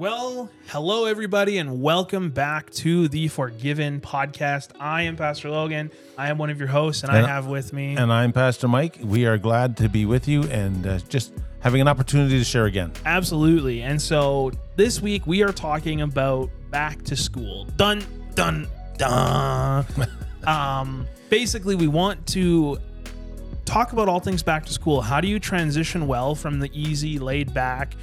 Well, hello everybody and welcome back to The Forgiven Podcast. I am Pastor Logan. I am one of your hosts and I have with me... And I'm Pastor Mike. We are glad to be with you and just having an opportunity to share again. Absolutely. And so this week we are talking about back to school. Dun, dun, dun. Basically, we want to talk about all things back to school. How do you transition well from the easy, laid back,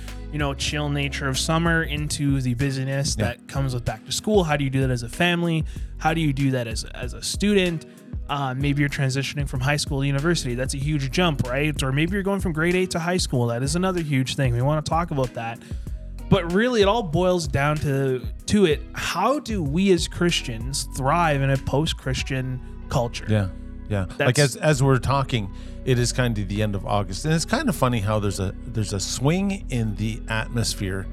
chill nature of summer into the busyness that comes with back to school? How do you do that as a family? How do you do that as a student? Maybe you're transitioning from high school to university. That's a huge jump, right? Or maybe you're going from grade 8 to high school. That is another huge thing. We want to talk about that. But really, it all boils down to it. How do we as Christians thrive in a post-Christian culture? Yeah. Yeah. Like as we're talking, it is kind of the end of August. And it's kind of funny how there's a swing in the atmosphere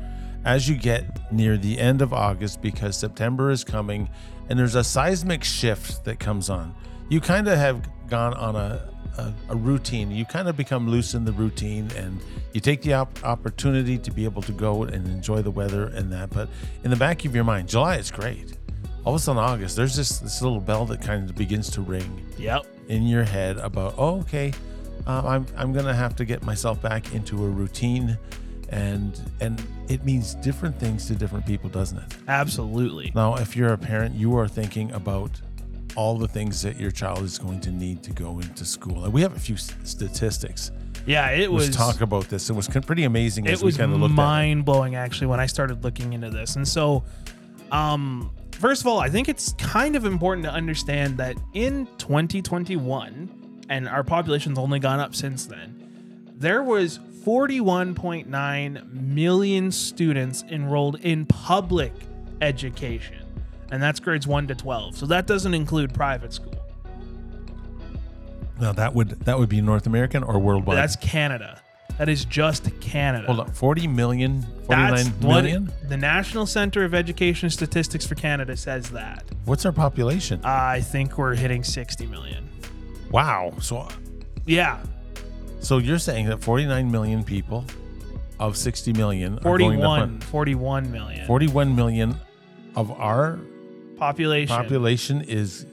as you get near the end of August, because September is coming and there's a seismic shift that comes on. You kind of have gone on a routine. You kind of become loose in the routine and you take the opportunity to be able to go and enjoy the weather and that. But in the back of your mind, July is great. All of a sudden, August, there's this little bell that kind of begins to ring in your head about, I'm going to have to get myself back into a routine. And it means different things to different people, doesn't it? Absolutely. Now, if you're a parent, you are thinking about all the things that your child is going to need to go into school. And we have a few statistics. Yeah, it was. Let's talk about this. It was pretty amazing as we kind of looked at it. It was mind-blowing, actually, when I started looking into this. And so... first of all, I think it's kind of important to understand that in 2021, and our population's only gone up since then, there was 41.9 million students enrolled in public education. And that's grades 1 to 12. So that doesn't include private school. Now, that would be North American or worldwide? That's Canada. That is just Canada. Hold on, 40 million, 49 million? The National Center of Education Statistics for Canada says that. What's our population? I think we're hitting 60 million. Wow. So you're saying that 49 million people of 60 million are going to front. 41 million. 41 million of our population is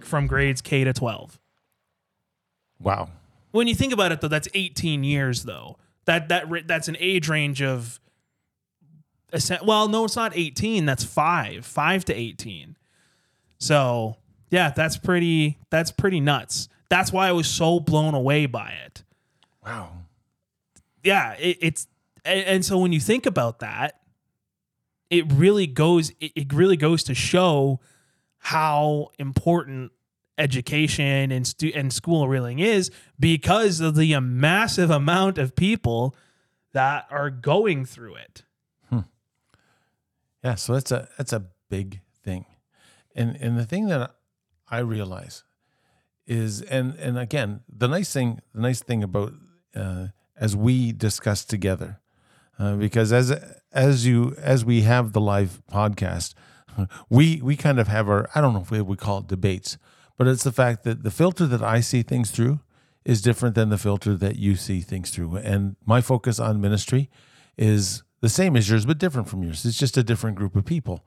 from grades K to 12. Wow. When you think about it, though, that's 18 years, though. That's an age range of... Well, no, it's not 18. That's 5 to 18. So, yeah, that's pretty nuts. That's why I was so blown away by it. Wow. Yeah, it's... And so when you think about that, it really goes to show how important education and school really is, because of the massive amount of people that are going through it. Yeah, so that's a big thing. And the thing that I realize is, and again, the nice thing about as we discuss together, because as we have the live podcast, we kind of have our, I don't know if we would call it debates. But it's the fact that the filter that I see things through is different than the filter that you see things through. And my focus on ministry is the same as yours, but different from yours. It's just a different group of people.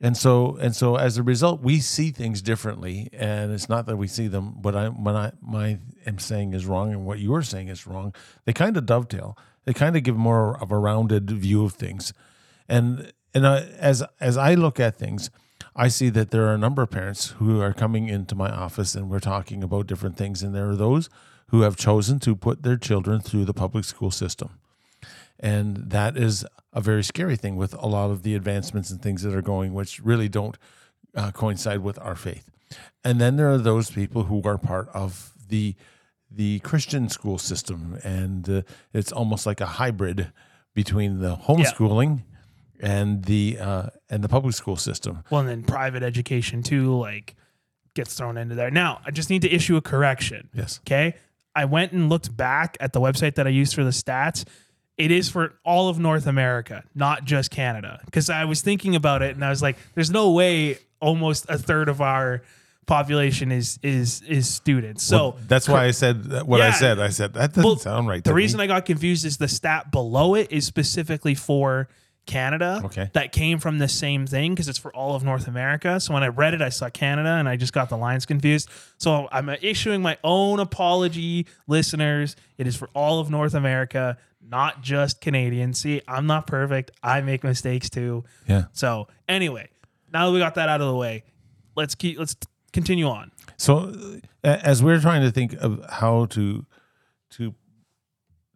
And so as a result, we see things differently. And it's not that we see them, but what I am saying is wrong and what you're saying is wrong. They kind of dovetail. They kind of give more of a rounded view of things. And as I look at things, I see that there are a number of parents who are coming into my office and we're talking about different things. And there are those who have chosen to put their children through the public school system. And that is a very scary thing with a lot of the advancements and things that are going, which really don't coincide with our faith. And then there are those people who are part of the Christian school system. And it's almost like a hybrid between the homeschooling and the public school system. Well, and then private education too, gets thrown into there. Now, I just need to issue a correction. Yes. Okay? I went and looked back at the website that I used for the stats. It is for all of North America, not just Canada. Because I was thinking about it, and I was like, there's no way almost a third of our population is students. So that's why I said what I said. I said, that doesn't sound right to me. The reason I got confused is the stat below it is specifically for Canada that came from the same thing because it's for all of North America. So when I read it, I saw Canada and I just got the lines confused. So I'm issuing my own apology, listeners. It is for all of North America, not just Canadians. See, I'm not perfect. I make mistakes too. Yeah. So anyway, now that we got that out of the way, let's continue on. So as we're trying to think of how to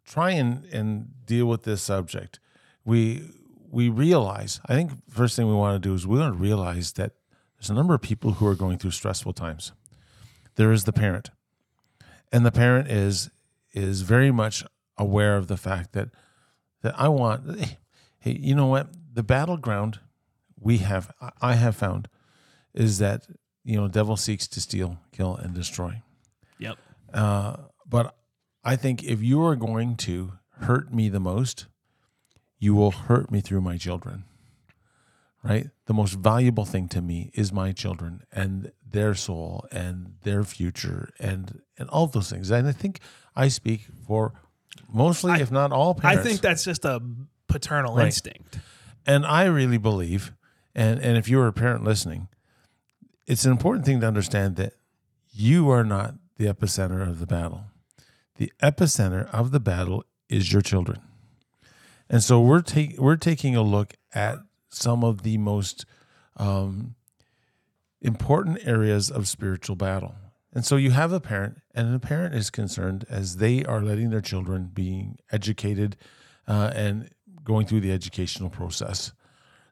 try and deal with this subject, we realize, I think the first thing we want to do is we want to realize that there's a number of people who are going through stressful times. There is the parent. And the parent is very much aware of the fact that I want, hey, you know what? The battleground I have found is that, you know, devil seeks to steal, kill, and destroy. Yep. But I think if you are going to hurt me the most, you will hurt me through my children, right? The most valuable thing to me is my children and their soul and their future and all those things. And I think I speak for mostly, if not all parents. I think that's just a paternal instinct. And I really believe, and if you're a parent listening, it's an important thing to understand that you are not the epicenter of the battle. The epicenter of the battle is your children. And so we're taking a look at some of the most important areas of spiritual battle. And so you have a parent, and the parent is concerned as they are letting their children being educated and going through the educational process.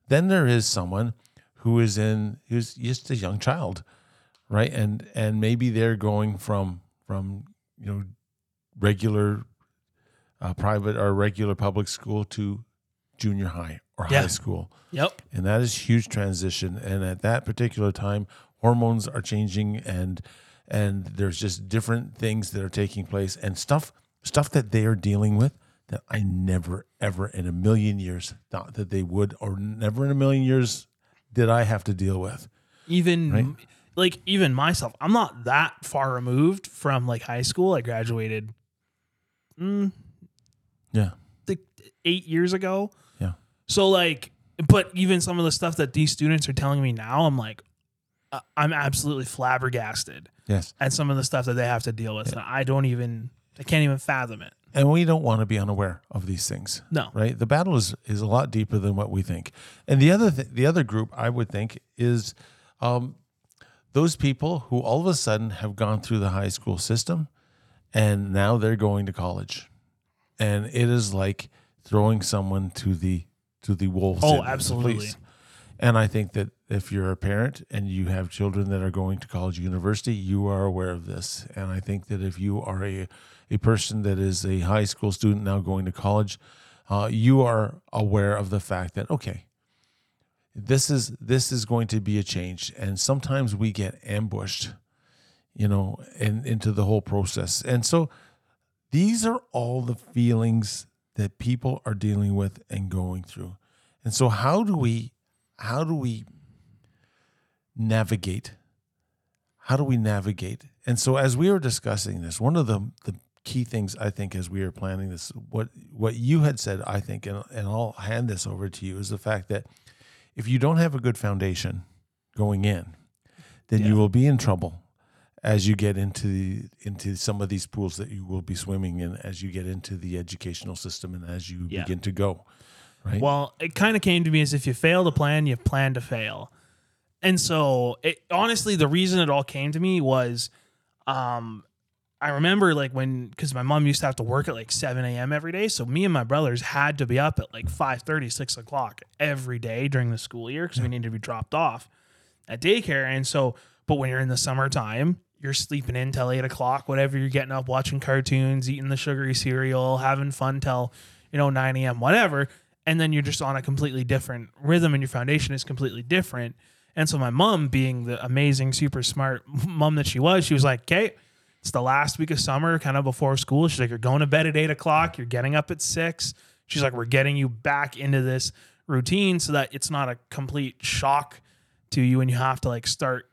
Then there is someone who's just a young child, right? And maybe they're going from you know, regular private or regular public school to junior high or high school. Yep. And that is huge transition. And at that particular time, hormones are changing and there's just different things that are taking place and stuff that they are dealing with that I never, ever in a million years thought that they would, or never in a million years did I have to deal with. Even right? Like even myself, I'm not that far removed from like high school. I graduated 8 years ago. Yeah. So like, but even some of the stuff that these students are telling me now, I'm like, I'm absolutely flabbergasted. Yes. At some of the stuff that they have to deal with. Yeah. And I can't even fathom it. And we don't want to be unaware of these things. No. Right. The battle is a lot deeper than what we think. And the other group I would think is, those people who all of a sudden have gone through the high school system and now they're going to college. And it is like throwing someone to the wolves. Oh, absolutely. And I think that if you're a parent and you have children that are going to college or university, you are aware of this. And I think that if you are a person that is a high school student now going to college, you are aware of the fact that, okay, this is going to be a change. And sometimes we get ambushed, you know, into the whole process. And so these are all the feelings that people are dealing with and going through. And so how do we navigate? How do we navigate? And so as we were discussing this, one of the key things I think as we were planning this, what you had said, I think, and I'll hand this over to you, is the fact that if you don't have a good foundation going in, then you will be in trouble as you get into some of these pools that you will be swimming in as you get into the educational system and as you begin to go, right? Well, it kind of came to me as if you fail to plan, you plan to fail. And so honestly, the reason it all came to me was I remember like because my mom used to have to work at like 7 a.m. every day. So me and my brothers had to be up at like 5:30, 6 o'clock every day during the school year because we needed to be dropped off at daycare. And so, but when you're in the summertime, you're sleeping in till 8 o'clock, whatever, you're getting up, watching cartoons, eating the sugary cereal, having fun till, 9 a.m., whatever. And then you're just on a completely different rhythm and your foundation is completely different. And so my mom, being the amazing, super smart mom that she was like, okay, it's the last week of summer, kind of before school. She's like, you're going to bed at 8 o'clock. You're getting up at 6. She's like, we're getting you back into this routine so that it's not a complete shock to you and you have to like start,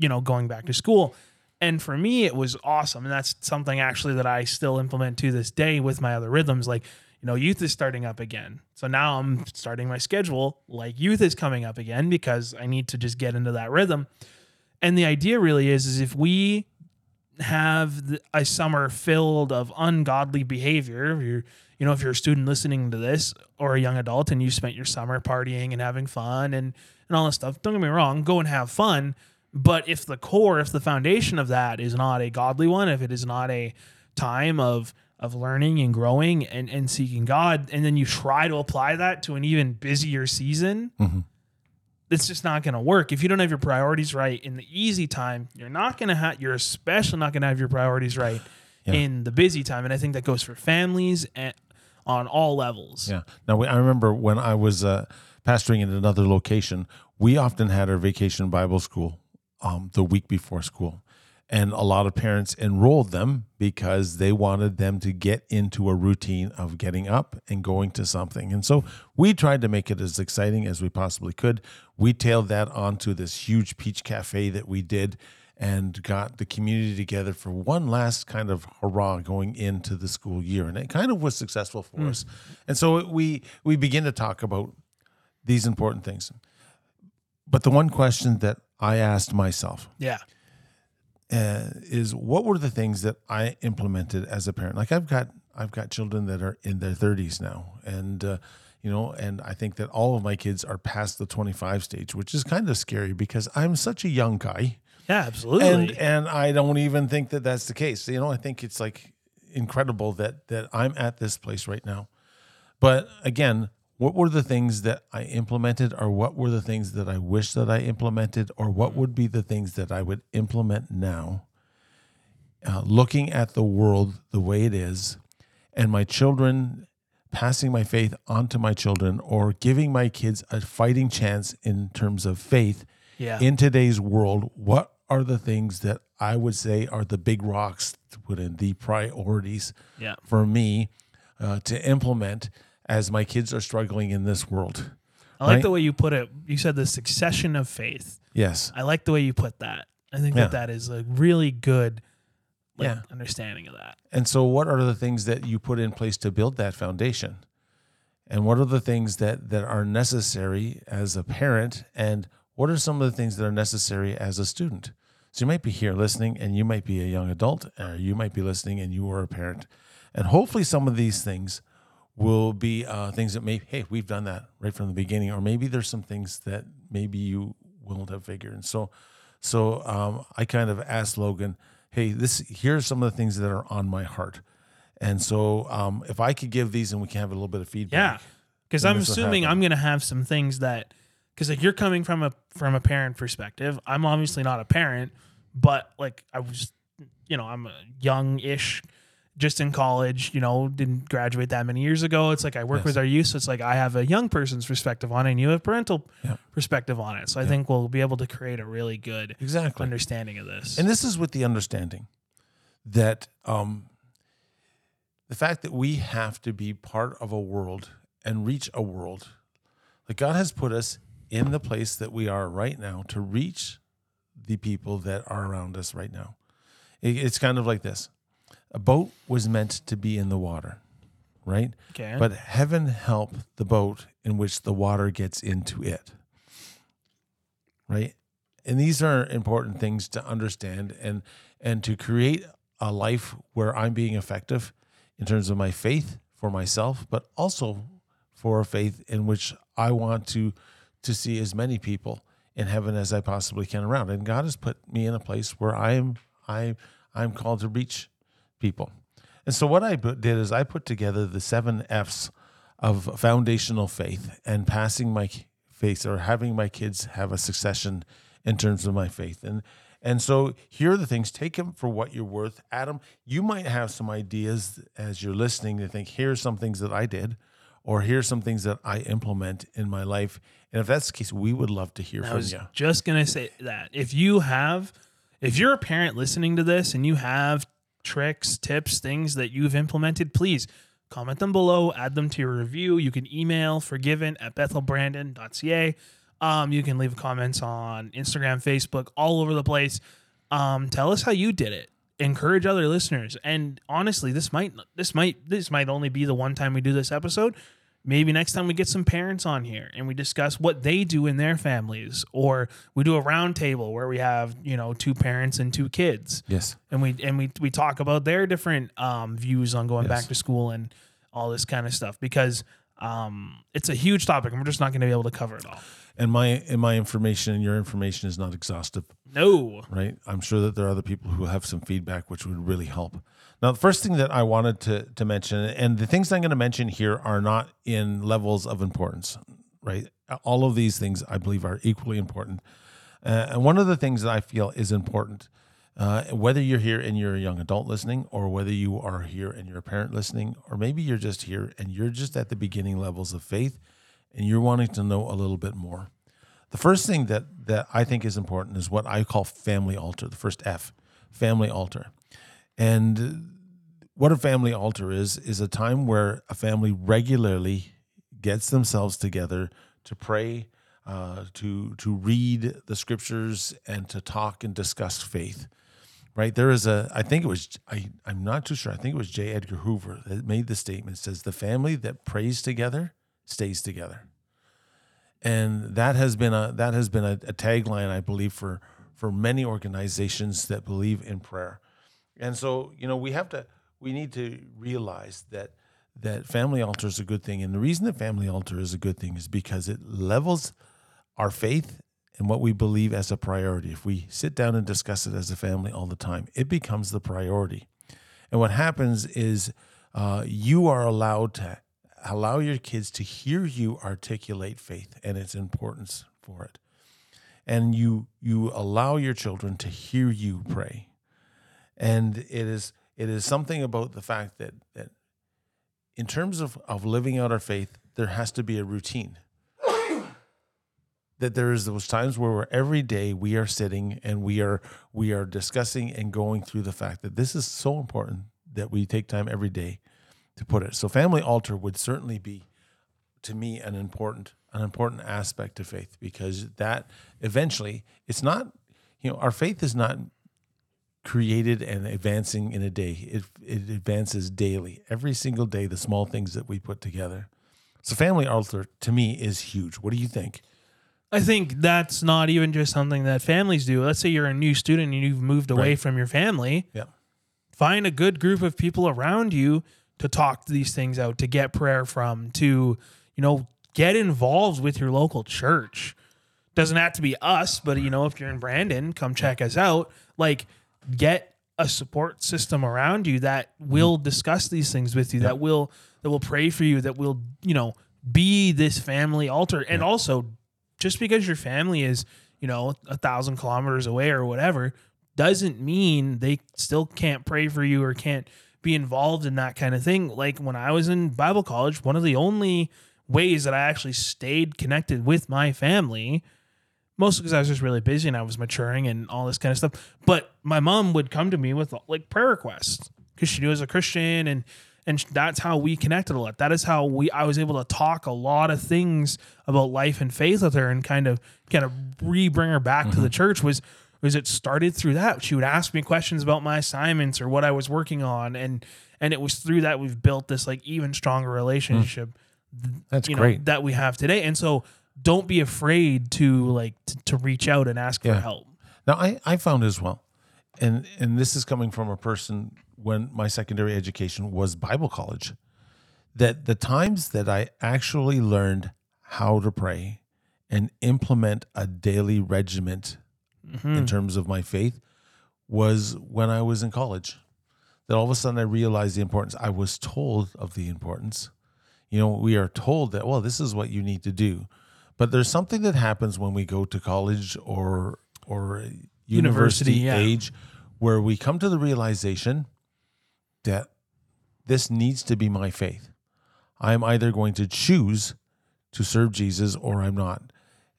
going back to school. And for me, it was awesome. And that's something actually that I still implement to this day with my other rhythms. Like, you know, youth is starting up again. So now I'm starting my schedule like youth is coming up again because I need to just get into that rhythm. And the idea really is if we have a summer filled of ungodly behavior, if you're a student listening to this or a young adult and you spent your summer partying and having fun and all this stuff, don't get me wrong, go and have fun. But if the foundation of that is not a godly one, if it is not a time of learning and growing and seeking God, and then you try to apply that to an even busier season, mm-hmm. It's just not going to work. If you don't have your priorities right in the easy time, you're especially not going to have your priorities right in the busy time. And I think that goes for families and on all levels. Yeah. Now, I remember when I was pastoring in another location, we often had our vacation Bible school the week before school. And a lot of parents enrolled them because they wanted them to get into a routine of getting up and going to something. And so we tried to make it as exciting as we possibly could. We tailed that onto this huge peach cafe that we did and got the community together for one last kind of hurrah going into the school year. And it kind of was successful for us. And so we begin to talk about these important things. But the one question that I asked myself... Yeah. Is what were the things that I implemented as a parent? Like I've got children that are in their 30s now, and and I think that all of my kids are past the 25 stage, which is kind of scary because I'm such a young guy. Yeah, absolutely. And I don't even think that that's the case. You know, I think it's like incredible that I'm at this place right now. But again, what were the things that I implemented, or what were the things that I wish that I implemented, or what would be the things that I would implement now, looking at the world the way it is, and my children, passing my faith onto my children, or giving my kids a fighting chance in terms of faith in today's world? What are the things that I would say are the big rocks to put in, the priorities for me to implement as my kids are struggling in this world? I like the way you put it. You said the succession of faith. Yes. I like the way you put that. I think that is a really good understanding of that. And so what are the things that you put in place to build that foundation? And what are the things that are necessary as a parent? And what are some of the things that are necessary as a student? So you might be here listening, and you might be a young adult, or you might be listening and you are a parent. And hopefully some of these things will be things that we've done that right from the beginning, or maybe there's some things that maybe you won't have figured. And so I kind of asked Logan, here are some of the things that are on my heart. And so if I could give these, and we can have a little bit of feedback. Yeah, because I'm assuming I'm going to have some things that, because like you're coming from a parent perspective. I'm obviously not a parent, but like I was, I'm a young-ish just in college, didn't graduate that many years ago. It's like I work with our youth, so it's like I have a young person's perspective on it and you have parental perspective on it. So I think we'll be able to create a really good understanding of this. And this is with the understanding that the fact that we have to be part of a world and reach a world. Like God has put us in the place that we are right now to reach the people that are around us right now. It's kind of like this. A boat was meant to be in the water, right? Okay. But heaven help the boat in which the water gets into it, right? And these are important things to understand and to create a life where I'm being effective in terms of my faith for myself, but also for a faith in which I want to see as many people in heaven as I possibly can around. And God has put me in a place where I'm called to reach people. And so what I did is I put together the 7 F's of foundational faith and passing my faith, or having my kids have a succession in terms of my faith. And so here are the things. Take them for what you're worth. Adam, you might have some ideas as you're listening to think, here's some things that I did, or here's some things that I implement in my life. And if that's the case, we would love to hear from you. I was just going to say that. If you're a parent listening to this and you have tricks, tips, things that you've implemented, please comment them below, add them to your review. You can email forgiven@bethelbrandon.ca. You can leave comments on Instagram, Facebook, all over the place. Tell us how you did it. encourage other listeners. And honestly, this might only be the one time we do this episode. Maybe next time we get some parents on here and we discuss what they do in their families, or we do a round table where we have, you know, two parents and two kids. Yes. And we talk about their different views on going back to school and all this kind of stuff, because it's a huge topic and we're just not going to be able to cover it all. And my information and your information is not exhaustive. No. Right? I'm sure that there are other people who have some feedback, which would really help. Now, the first thing that I wanted to mention, and the things I'm going to mention here are not in levels of importance, right? All of these things, I believe, are equally important. And one of the things that I feel is important, whether you're here and you're a young adult listening, or whether you are here and you're a parent listening, or maybe you're just here and you're just at the beginning levels of faith, and you're wanting to know a little bit more. The first thing that I think is important is what I call family altar, the first F, family altar. And what a family altar is a time where a family regularly gets themselves together to pray, to read the scriptures, and to talk and discuss faith. Right? There is I think it was J. Edgar Hoover that made the statement, says the family that prays together stays together. And that has been a tagline, I believe, for many organizations that believe in prayer. And so, you know, we need to realize that family altar is a good thing. And the reason that family altar is a good thing is because it levels our faith and what we believe as a priority. If we sit down and discuss it as a family all the time, it becomes the priority. And what happens is you are allowed to allow your kids to hear you articulate faith and its importance for it. And you allow your children to hear you pray. And it is something about the fact that in terms of living out our faith, there has to be a routine. That there is those times where every day we are sitting and we are discussing and going through the fact that this is so important that we take time every day to put it. So family altar would certainly be, to me, an important aspect of faith, because that eventually, it's not, you know, our faith is not created and advancing in a day. It advances daily. Every single day, the small things that we put together. So family altar, to me, is huge. What do you think? I think that's not even just something that families do. Let's say you're a new student and you've moved away from your family. Yeah. Find a good group of people around you to talk these things out, to get prayer from, to, you know, get involved with your local church. Doesn't have to be us, but, you know, if you're in Brandon, come check us out. Like, get a support system around you that will discuss these things with you, that will pray for you, that will, you know, be this family altar. And also, just because your family is, you know, 1,000 kilometers away or whatever, doesn't mean they still can't pray for you or can't be involved in that kind of thing. Like, when I was in Bible college, one of the only ways that I actually stayed connected with my family, mostly because I was just really busy and I was maturing and all this kind of stuff, but my mom would come to me with, like, prayer requests because she knew I was a Christian, and that's how we connected a lot. That is how I was able to talk a lot of things about life and faith with her and kind of re-bring her back to the church. Was it started through that. She would ask me questions about my assignments or what I was working on, and it was through that we've built this, like, even stronger relationship that's great that we have today. And so, don't be afraid to to reach out and ask for help. Now, I found as well, and this is coming from a person when my secondary education was Bible college, that the times that I actually learned how to pray and implement a daily regiment in terms of my faith was when I was in college. That all of a sudden I realized the importance. I was told of the importance. You know, we are told that, well, this is what you need to do. But there's something that happens when we go to college or university age where we come to the realization that this needs to be my faith. I'm either going to choose to serve Jesus or I'm not.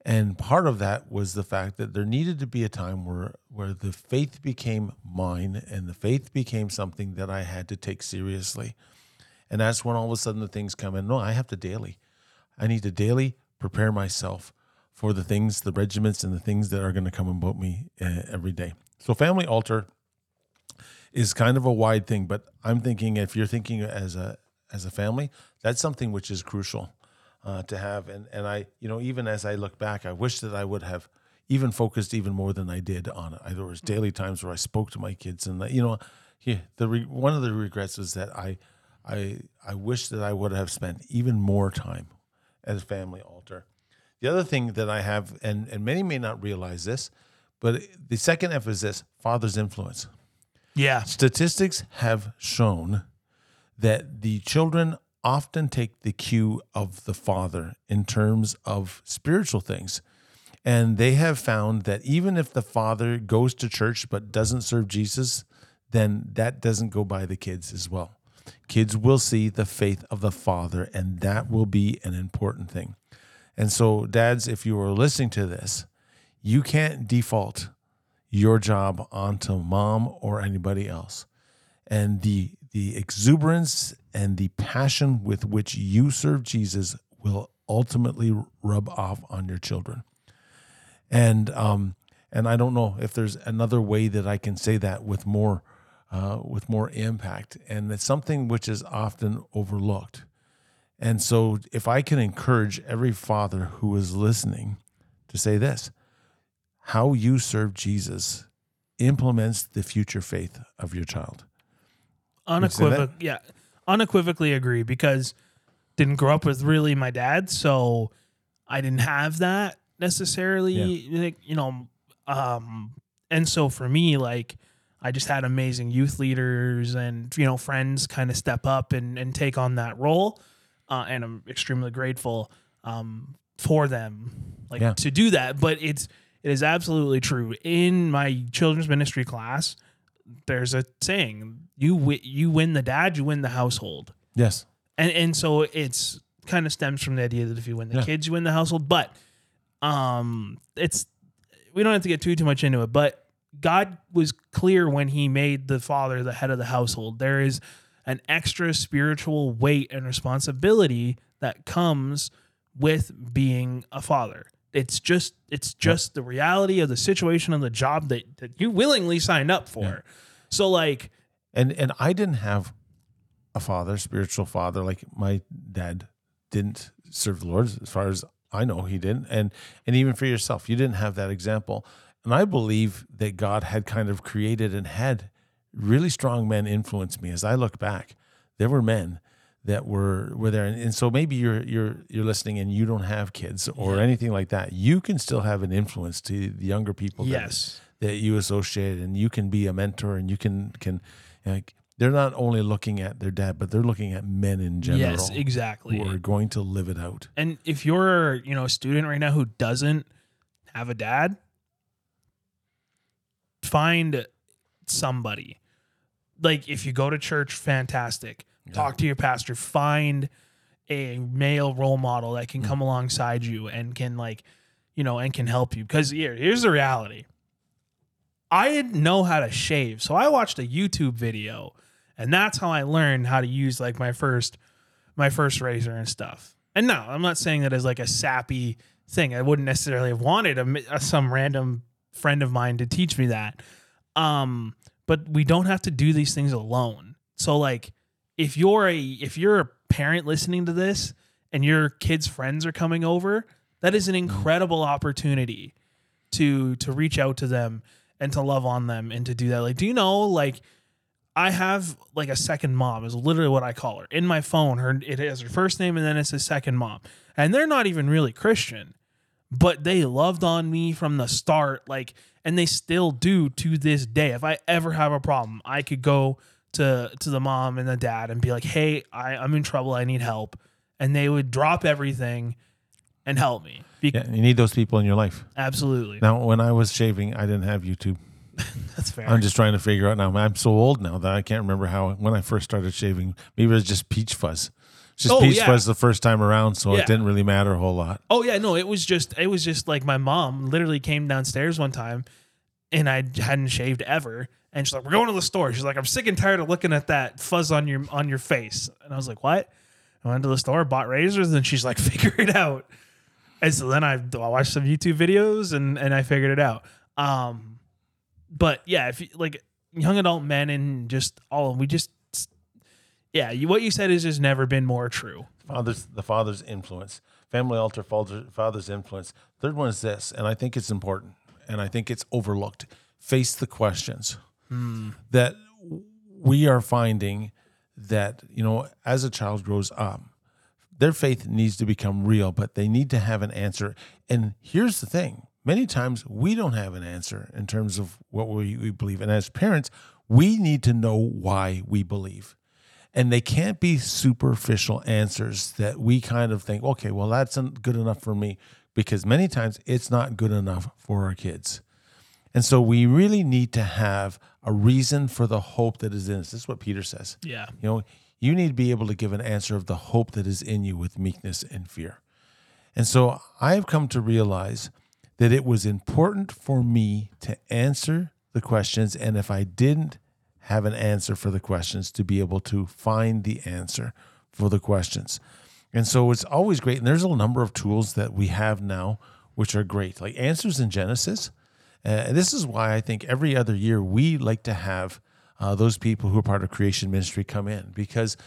And part of that was the fact that there needed to be a time where the faith became mine and the faith became something that I had to take seriously. And that's when all of a sudden the things come in. No, I need to daily prepare myself for the things, the regiments, and the things that are going to come about me every day. So family altar is kind of a wide thing, but I'm thinking if you're thinking as a family, that's something which is crucial to have. And I, you know, even as I look back, I wish that I would have even focused even more than I did on it. There was daily times where I spoke to my kids, and you know, one of the regrets was that I wish that I would have spent even more time at a family altar. The other thing that I have, and many may not realize this, but the second F is this: father's influence. Yeah. Statistics have shown that the children often take the cue of the father in terms of spiritual things. And they have found that even if the father goes to church but doesn't serve Jesus, then that doesn't go by the kids as well. Kids will see the faith of the father, and that will be an important thing. And so, dads, if you are listening to this, you can't default your job onto mom or anybody else. And the exuberance and the passion with which you serve Jesus will ultimately rub off on your children. And I don't know if there's another way that I can say that with more impact. And it's something which is often overlooked. And so if I can encourage every father who is listening to say this: how you serve Jesus implements the future faith of your child. Unequivocally agree, because didn't grow up with really my dad, so I didn't have that necessarily. Yeah. Like, you know, and so for me, like, I just had amazing youth leaders and, you know, friends kind of step up and take on that role. And I'm extremely grateful for them, like, yeah, to do that. But it is absolutely true. In my children's ministry class, there's a saying: you win the dad, you win the household. Yes. And so it's kind of stems from the idea that if you win the kids, you win the household. But we don't have to get too much into it. But God was clear when He made the father the head of the household. There is an extra spiritual weight and responsibility that comes with being a father. It's just the reality of the situation and the job that you willingly signed up for. Yeah. So like, and I didn't have a father, spiritual father. Like, my dad didn't serve the Lord, as far as I know, he didn't. And even for yourself, you didn't have that example. And I believe that God had kind of created and had really strong men influence me. As I look back, there were men that were there. And so maybe you're listening and you don't have kids or anything like that. You can still have an influence to the younger people that you associate, and you can be a mentor, and you can like, they're not only looking at their dad, but they're looking at men in general. Yes, exactly. Who are going to live it out. And if you're, you know, a student right now who doesn't have a dad, find somebody. Like, if you go to church, fantastic. Yeah. Talk to your pastor. Find a male role model that can come alongside you and can, like, you know, and can help you. Because here's the reality. I didn't know how to shave, so I watched a YouTube video, and that's how I learned how to use, like, my first razor and stuff. And no, I'm not saying that as, like, a sappy thing. I wouldn't necessarily have wanted some random friend of mine to teach me that. But we don't have to do these things alone. So, like, if you're a parent listening to this and your kids' friends are coming over, that is an incredible opportunity to reach out to them and to love on them and to do that. Like, do you know, like, I have, like, a second mom is literally what I call her. In my phone, it has her first name and then it's a second mom. And they're not even really Christian, but they loved on me from the start, like, and they still do to this day. If I ever have a problem, I could go to the mom and the dad and be like, hey, I'm in trouble, I need help. And they would drop everything and help me. You need those people in your life. Absolutely. Now, when I was shaving, I didn't have YouTube. That's fair. I'm just trying to figure out now. I'm so old now that I can't remember when I first started shaving. Maybe it was just peach fuzz. Peach fuzz the first time around, so it didn't really matter a whole lot. Oh yeah, no, it was just like my mom literally came downstairs one time, and I hadn't shaved ever, and she's like, "We're going to the store." She's like, "I'm sick and tired of looking at that fuzz on your face," and I was like, "What?" I went to the store, bought razors, and she's like, "Figure it out." And so then I watched some YouTube videos, and I figured it out. But yeah, if you, like, young adult men and just all of them. We just, yeah, what you said has just never been more true. The father's influence, family altar, father's influence. Third one is this, and I think it's important, and I think it's overlooked. Face the questions that we are finding that, you know, as a child grows up, their faith needs to become real, but they need to have an answer. And here's the thing. Many times we don't have an answer in terms of what we believe. And as parents, we need to know why we believe. And they can't be superficial answers that we kind of think, okay, well, that's good enough for me, because many times it's not good enough for our kids. And so we really need to have a reason for the hope that is in us. This is what Peter says. Yeah. You know, you need to be able to give an answer of the hope that is in you with meekness and fear. And so I've come to realize that it was important for me to answer the questions, and if I didn't have an answer for the questions, to be able to find the answer for the questions. And so it's always great, and there's a number of tools that we have now which are great, like Answers in Genesis. This is why I think every other year we like to have those people who are part of creation ministry come in, because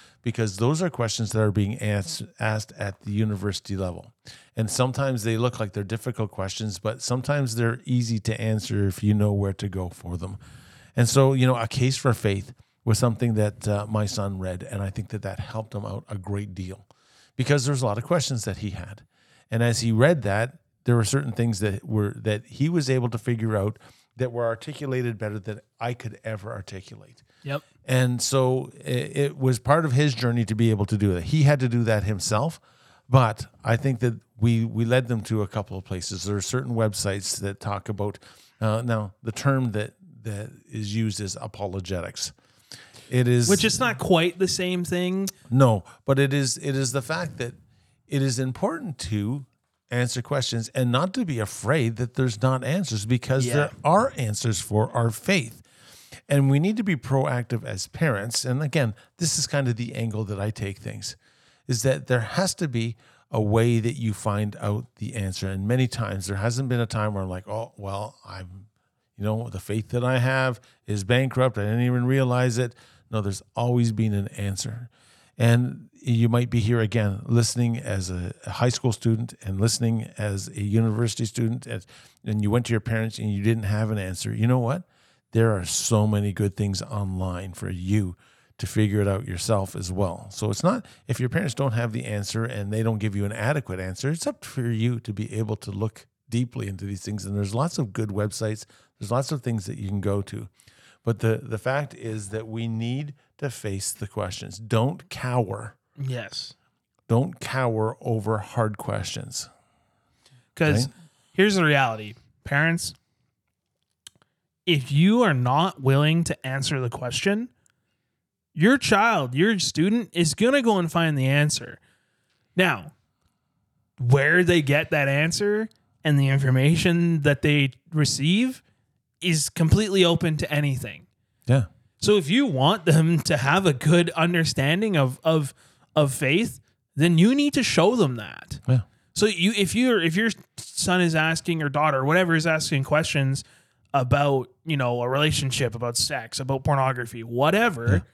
those are questions that are being asked at the university level. And sometimes they look like they're difficult questions, but sometimes they're easy to answer if you know where to go for them. And so, you know, A Case for Faith was something that my son read, and I think that helped him out a great deal, because there's a lot of questions that he had. And as he read that, there were certain things that he was able to figure out that were articulated better than I could ever articulate. Yep. And so it was part of his journey to be able to do that. He had to do that himself, but I think that we led them to a couple of places. There are certain websites that talk about, now the term that is used is apologetics. It is, which is not quite the same thing. No, but it is the fact that it is important to answer questions and not to be afraid that there's not answers, because there are answers for our faith. And we need to be proactive as parents. And again, this is kind of the angle that I take things, is that there has to be a way that you find out the answer. And many times there hasn't been a time where I'm like, oh, well, the faith that I have is bankrupt. I didn't even realize it. No, there's always been an answer. And you might be here again, listening as a high school student and listening as a university student, and you went to your parents and you didn't have an answer. You know what? There are so many good things online for you to figure it out yourself as well. So it's not, if your parents don't have the answer and they don't give you an adequate answer, it's up for you to be able to look deeply into these things. And there's lots of good websites. There's lots of things that you can go to. But the fact is that we need to face the questions. Don't cower. Yes. Don't cower over hard questions. Because here's the reality. Parents, if you are not willing to answer the question, your child, your student is going to go and find the answer. Now, where they get that answer and the information that they receive is completely open to anything. Yeah. So if you want them to have a good understanding of faith, then you need to show them that. Yeah. So if your son is asking, or daughter, or whatever, is asking questions about, you know, a relationship, about sex, about pornography, whatever,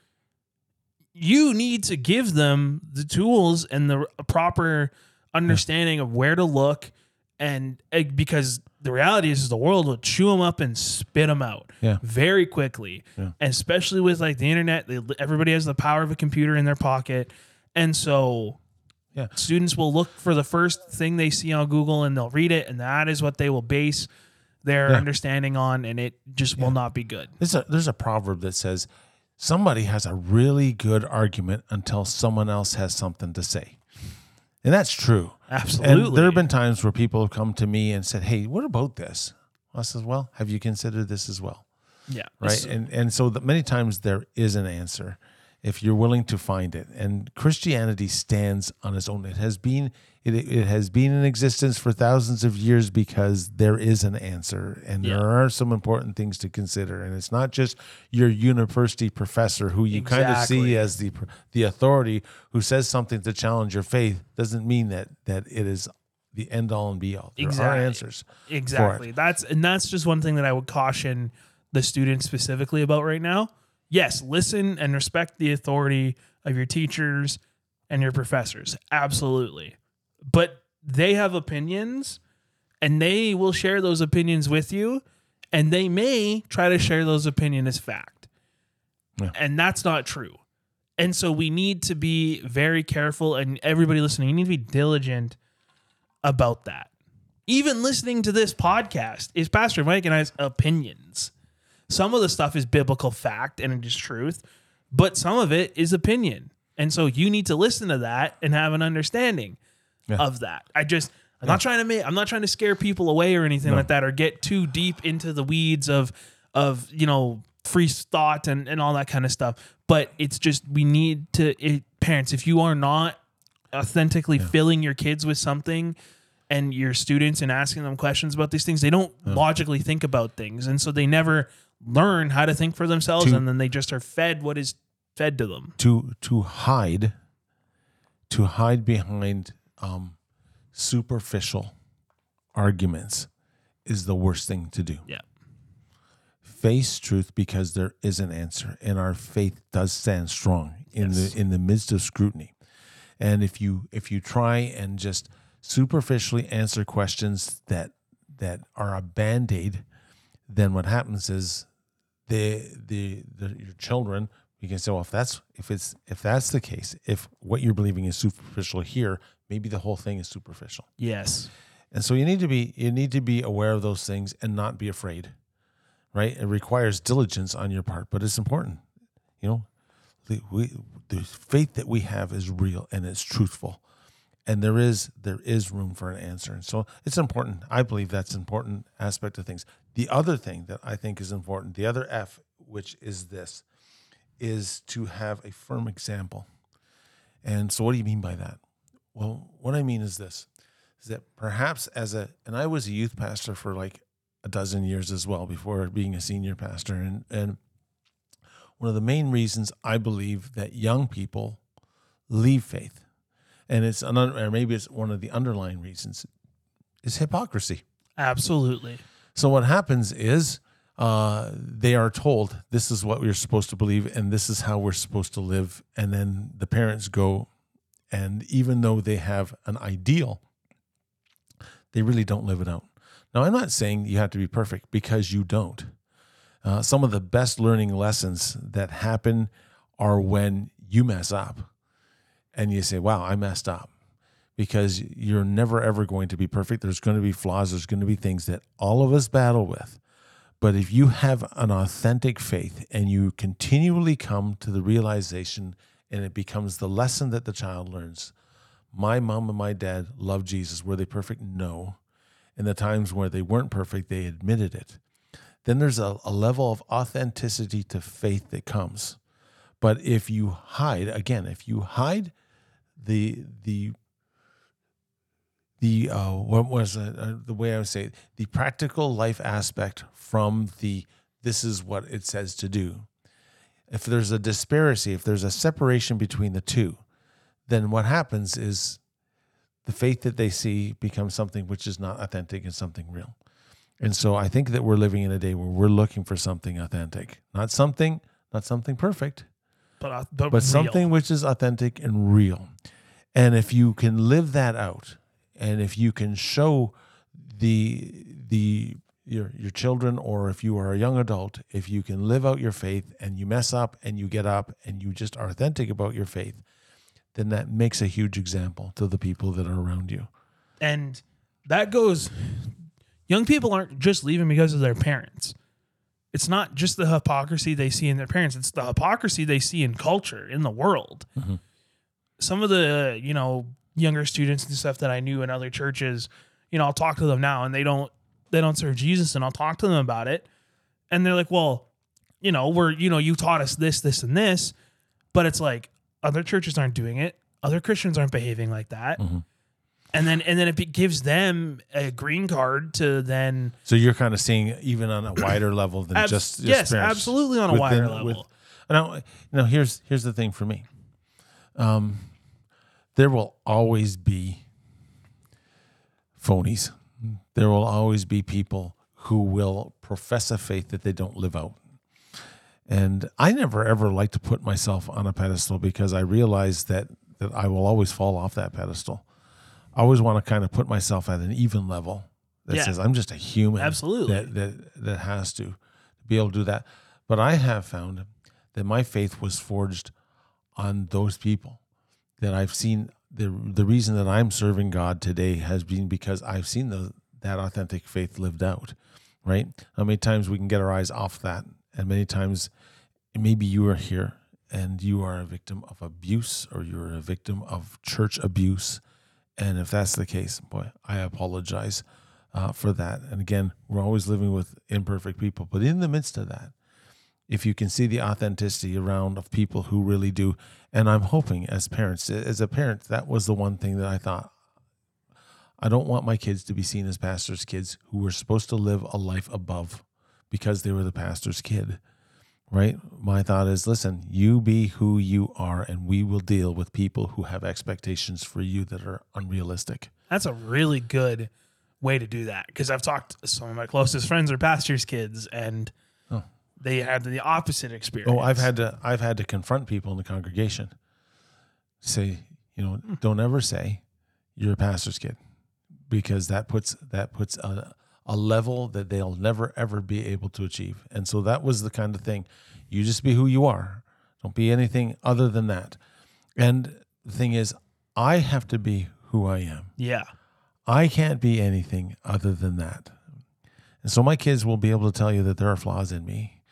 you need to give them the tools and the proper understanding of where to look, and because the reality is the world will chew them up and spit them out very quickly. Yeah. And especially with like the internet, everybody has the power of a computer in their pocket. And so students will look for the first thing they see on Google and they'll read it. And that is what they will base their understanding on. And it just will not be good. There's a proverb that says, somebody has a really good argument until someone else has something to say. And that's true. Absolutely. And there have been times where people have come to me and said, hey, what about this? I said, well, have you considered this as well? Yeah. Right. And so that many times there is an answer if you're willing to find it. And Christianity stands on its own. It has been in existence for thousands of years because there is an answer, and there are some important things to consider. And it's not just your university professor who you kind of see as the authority who says something to challenge your faith. Doesn't mean that it is the end all and be all. There are answers. Exactly. That's just one thing that I would caution the student specifically about right now, yes, listen and respect the authority of your teachers and your professors. Absolutely. But they have opinions and they will share those opinions with you, and they may try to share those opinions as fact. Yeah. And that's not true. And so we need to be very careful, and everybody listening, you need to be diligent about that. Even listening to this podcast is Pastor Mike and I's opinions. Some of the stuff is biblical fact and it is truth, but some of it is opinion. And so you need to listen to that and have an understanding of that. I'm not trying to scare people away or anything like that, or get too deep into the weeds of free thought and all that kind of stuff. But it's just, we need to, parents, if you are not authentically filling your kids with something, and your students, and asking them questions about these things, they don't logically think about things. And so they never learn how to think for themselves. And then they just are fed what is fed to them. To hide behind superficial arguments is the worst thing to do. Yeah. Face truth, because there is an answer, and our faith does stand strong in the midst of scrutiny. And if you try and just superficially answer questions that are a band-aid, then what happens is your children, you can say, well, if that's the case, if what you're believing is superficial here, maybe the whole thing is superficial. Yes. And so you need to be aware of those things and not be afraid, right? It requires diligence on your part, but it's important. The faith that we have is real and it's truthful. And there is room for an answer. And so it's important. I believe that's an important aspect of things. The other thing that I think is important, the other F, which is this, is to have a firm example. And so what do you mean by that? Well, what I mean is this, is that perhaps and I was a youth pastor for like a dozen years as well before being a senior pastor. And one of the main reasons I believe that young people leave faith, and it's or maybe it's one of the underlying reasons, is hypocrisy. Absolutely. So what happens is they are told this is what we're supposed to believe and this is how we're supposed to live. And then the parents go, and even though they have an ideal, they really don't live it out. Now, I'm not saying you have to be perfect, because you don't. Some of the best learning lessons that happen are when you mess up. And you say, wow, I messed up, because you're never, ever going to be perfect. There's going to be flaws. There's going to be things that all of us battle with. But if you have an authentic faith and you continually come to the realization, and it becomes the lesson that the child learns, my mom and my dad loved Jesus. Were they perfect? No. And the times where they weren't perfect, they admitted it. Then there's a level of authenticity to faith that comes. But if you hide, the practical life aspect from the, this is what it says to do. If there's a disparity, if there's a separation between the two, then what happens is the faith that they see becomes something which is not authentic and something real. And so I think that we're living in a day where we're looking for something authentic, not something perfect, but something which is authentic and real. And if you can live that out, and if you can show your children, or if you are a young adult, if you can live out your faith and you mess up and you get up and you just are authentic about your faith, then that makes a huge example to the people that are around you. And that goes, young people aren't just leaving because of their parents. It's not just the hypocrisy they see in their parents. It's the hypocrisy they see in culture, in the world. Mm-hmm. Some of the, younger students and stuff that I knew in other churches, I'll talk to them now, and they don't serve Jesus, and I'll talk to them about it. And they're like, well, you taught us this, this, and this, but it's like other churches aren't doing it. Other Christians aren't behaving like that. Mm-hmm. And then it gives them a green card to then. So you're kind of seeing even on a wider level than just yes, parents, absolutely on a wider level. Now here's the thing for me. There will always be phonies. There will always be people who will profess a faith that they don't live out. And I never ever like to put myself on a pedestal because I realize that I will always fall off that pedestal. I always want to kind of put myself at an even level that says I'm just a human. Absolutely. That has to be able to do that. But I have found that my faith was forged on those people that I've seen. The reason that I'm serving God today has been because I've seen that authentic faith lived out, right? How many times we can get our eyes off that, and many times maybe you are here and you are a victim of abuse or you're a victim of church abuse. And if that's the case, boy, I apologize for that. And again, we're always living with imperfect people. But in the midst of that, if you can see the authenticity around of people who really do, and I'm hoping as a parent, that was the one thing that I thought, I don't want my kids to be seen as pastors' kids who were supposed to live a life above because they were the pastor's kid, right? My thought is, listen, you be who you are, and we will deal with people who have expectations for you that are unrealistic. That's a really good way to do that, because I've talked to some of my closest friends are pastors' kids, and they had the opposite experience. Oh, I've had to confront people in the congregation. Say, don't ever say you're a pastor's kid, because that puts a level that they'll never ever be able to achieve. And so that was the kind of thing. You just be who you are. Don't be anything other than that. And the thing is, I have to be who I am. Yeah. I can't be anything other than that. And so my kids will be able to tell you that there are flaws in me.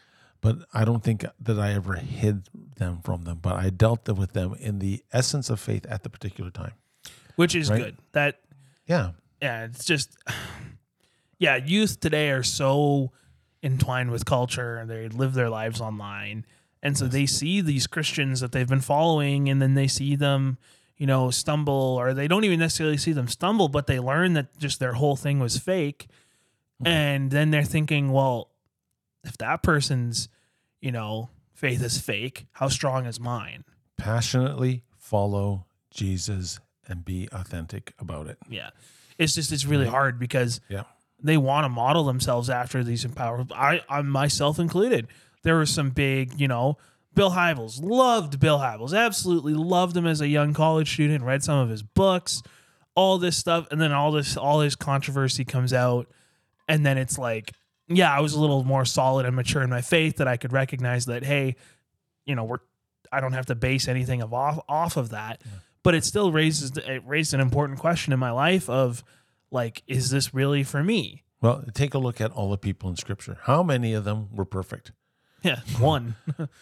But I don't think that I ever hid them from them, but I dealt with them in the essence of faith at the particular time. Which is good. It's just, youth today are so entwined with culture and they live their lives online. And so they see these Christians that they've been following, and then they see them, stumble, or they don't even necessarily see them stumble, but they learn that just their whole thing was fake. Mm-hmm. And then they're thinking, well, if that person's, faith is fake, how strong is mine? Passionately follow Jesus and be authentic about it. Yeah. It's really hard because they want to model themselves after these empowered. I myself included. There were some big, Bill Hybels. Loved Bill Hybels. Absolutely loved him as a young college student. Read some of his books, all this stuff. And then all his controversy comes out. And then it's like, I was a little more solid and mature in my faith that I could recognize that, hey, I don't have to base anything off of that. Yeah. But it still raised an important question in my life of, like, is this really for me? Well, take a look at all the people in Scripture. How many of them were perfect? Yeah, one.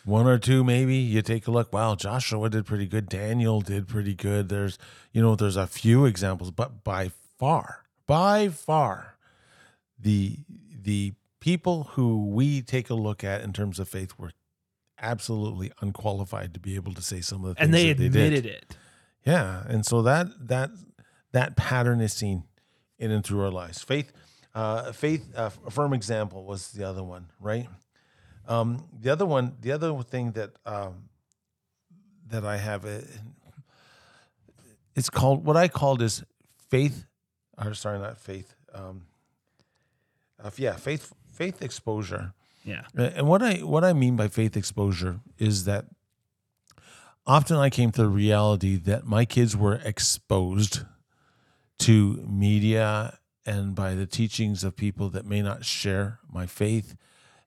One or two, maybe. You take a look. Wow, Joshua did pretty good. Daniel did pretty good. There's, there's a few examples, but by far, the people who we take a look at in terms of faith were absolutely unqualified to be able to say some of the things that they did. And they admitted it. Yeah, and so that pattern is seen in and through our lives. Faith, a firm example was the other one, right? The other thing that that I have, it's called faith exposure. Yeah. And what I mean by faith exposure is that often I came to the reality that my kids were exposed to media and by the teachings of people that may not share my faith,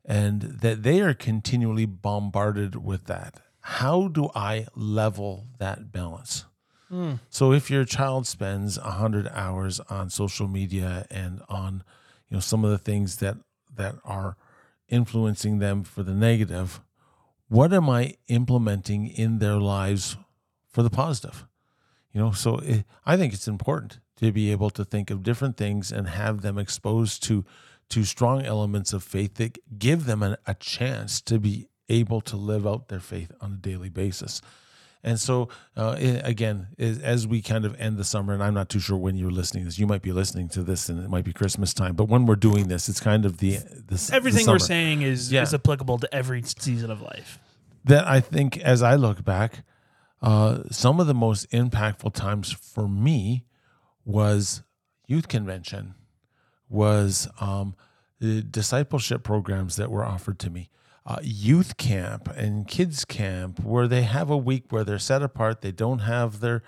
and that they are continually bombarded with that. How do I level that balance? Mm. So if your child spends 100 hours on social media and on some of the things that are influencing them for the negative, what am I implementing in their lives for the positive? I think it's important to be able to think of different things and have them exposed to strong elements of faith that give them a chance to be able to live out their faith on a daily basis. And so, again, as we kind of end the summer, and I'm not too sure when you're listening to this, you might be listening to this and it might be Christmas time, but when we're doing this, it's kind of everything we're saying is applicable to every season of life. That I think, as I look back, some of the most impactful times for me was youth convention, was the discipleship programs that were offered to me, youth camp and kids camp, where they have a week where they're set apart, they don't have their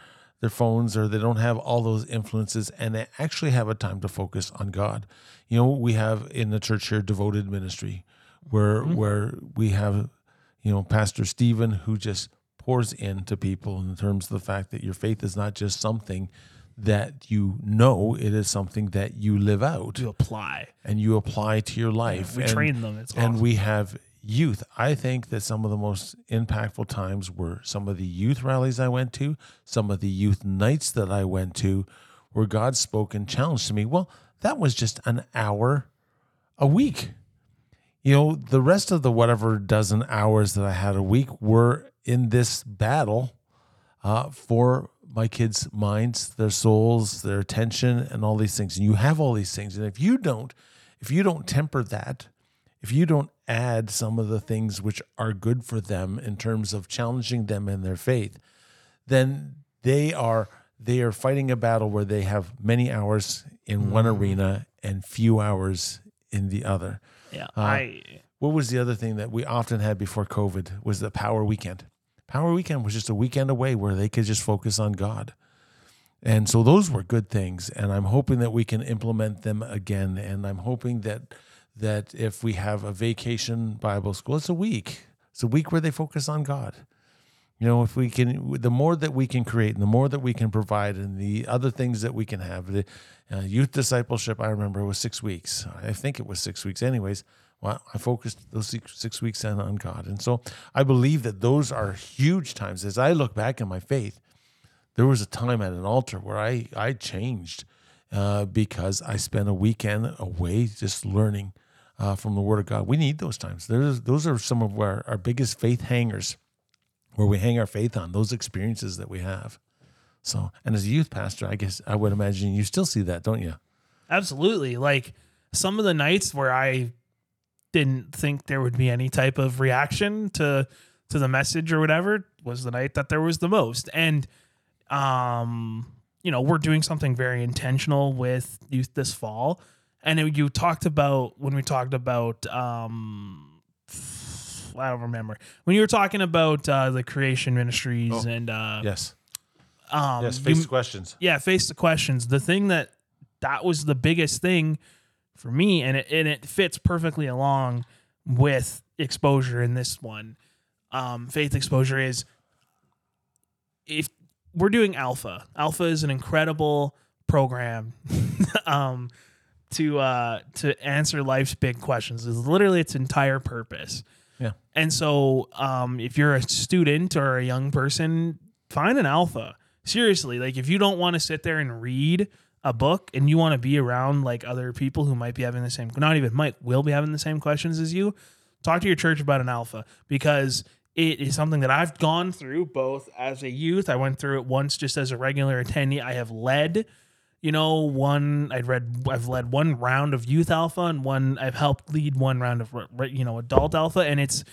phones, or they don't have all those influences, and they actually have a time to focus on God. You know, we have in the church here devoted ministry, where mm-hmm. where we have, you know, Pastor Stephen, who just pours into people in terms of the fact that your faith is not just something that you know, it is something that you live out. You apply. And you apply to your life. Yeah, we train them. It's awesome. And we have youth. I think that some of the most impactful times were some of the youth rallies I went to, some of the youth nights that I went to, where God spoke and challenged me. Well, that was just an hour a week. You know, the rest of the whatever dozen hours that I had a week were in this battle for my kids' minds, their souls, their attention, and all these things. And you have all these things. And if you don't temper that, if you don't add some of the things which are good for them in terms of challenging them in their faith, then they are fighting a battle where they have many hours in one arena and few hours in the other. Yeah. What was the other thing that we often had before COVID was the Power Weekend. Power Weekend was just a weekend away where they could just focus on God. And so those were good things, and I'm hoping that we can implement them again. And I'm hoping that if we have a vacation Bible school, it's a week where they focus on God. You know, if we can, the more that we can create and the more that we can provide and the other things that we can have, the youth discipleship, I remember was 6 weeks. I think it was 6 weeks anyways. Well, I focused those 6 weeks on God. And so I believe that those are huge times. As I look back in my faith, there was a time at an altar where I changed because I spent a weekend away just learning from the Word of God. We need those times. Those are some of our biggest faith hangers, where we hang our faith on those experiences that we have. So, and as a youth pastor, I guess I would imagine you still see that, don't you? Absolutely. Like some of the nights where I didn't think there would be any type of reaction to the message or whatever was the night that there was the most. And, you know, we're doing something very intentional with youth this fall. And I don't remember when you were talking about the creation ministries and face the questions. Yeah, face the questions. The thing that was the biggest thing for me, and it fits perfectly along with exposure in this one. Faith exposure is, if we're doing Alpha is an incredible program to answer life's big questions. It's literally its entire purpose. Yeah. And so if you're a student or a young person, find an Alpha. Seriously, like if you don't want to sit there and read a book and you want to be around like other people who might be having the same, not even might, will be having the same questions as you, talk to your church about an Alpha, because it is something that I've gone through both as a youth. I went through it once just as a regular attendee. I have led, you know, I've led one round of youth Alpha, and I've helped lead one round of, you know, adult Alpha. And it's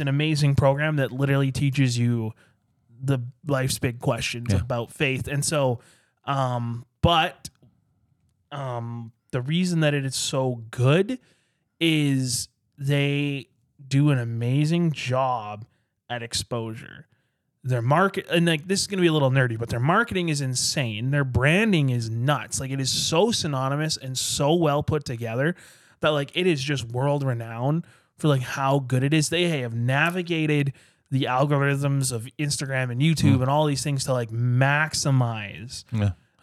an amazing program that literally teaches you the life's big questions about faith. And so, the reason that it is so good is they do an amazing job at exposure. Their market, and like this is going to be a little nerdy, but their marketing is insane. Their branding is nuts. Like it is so synonymous and so well put together that like it is just world renowned for like how good it is. They have navigated the algorithms of Instagram and YouTube and all these things to like maximize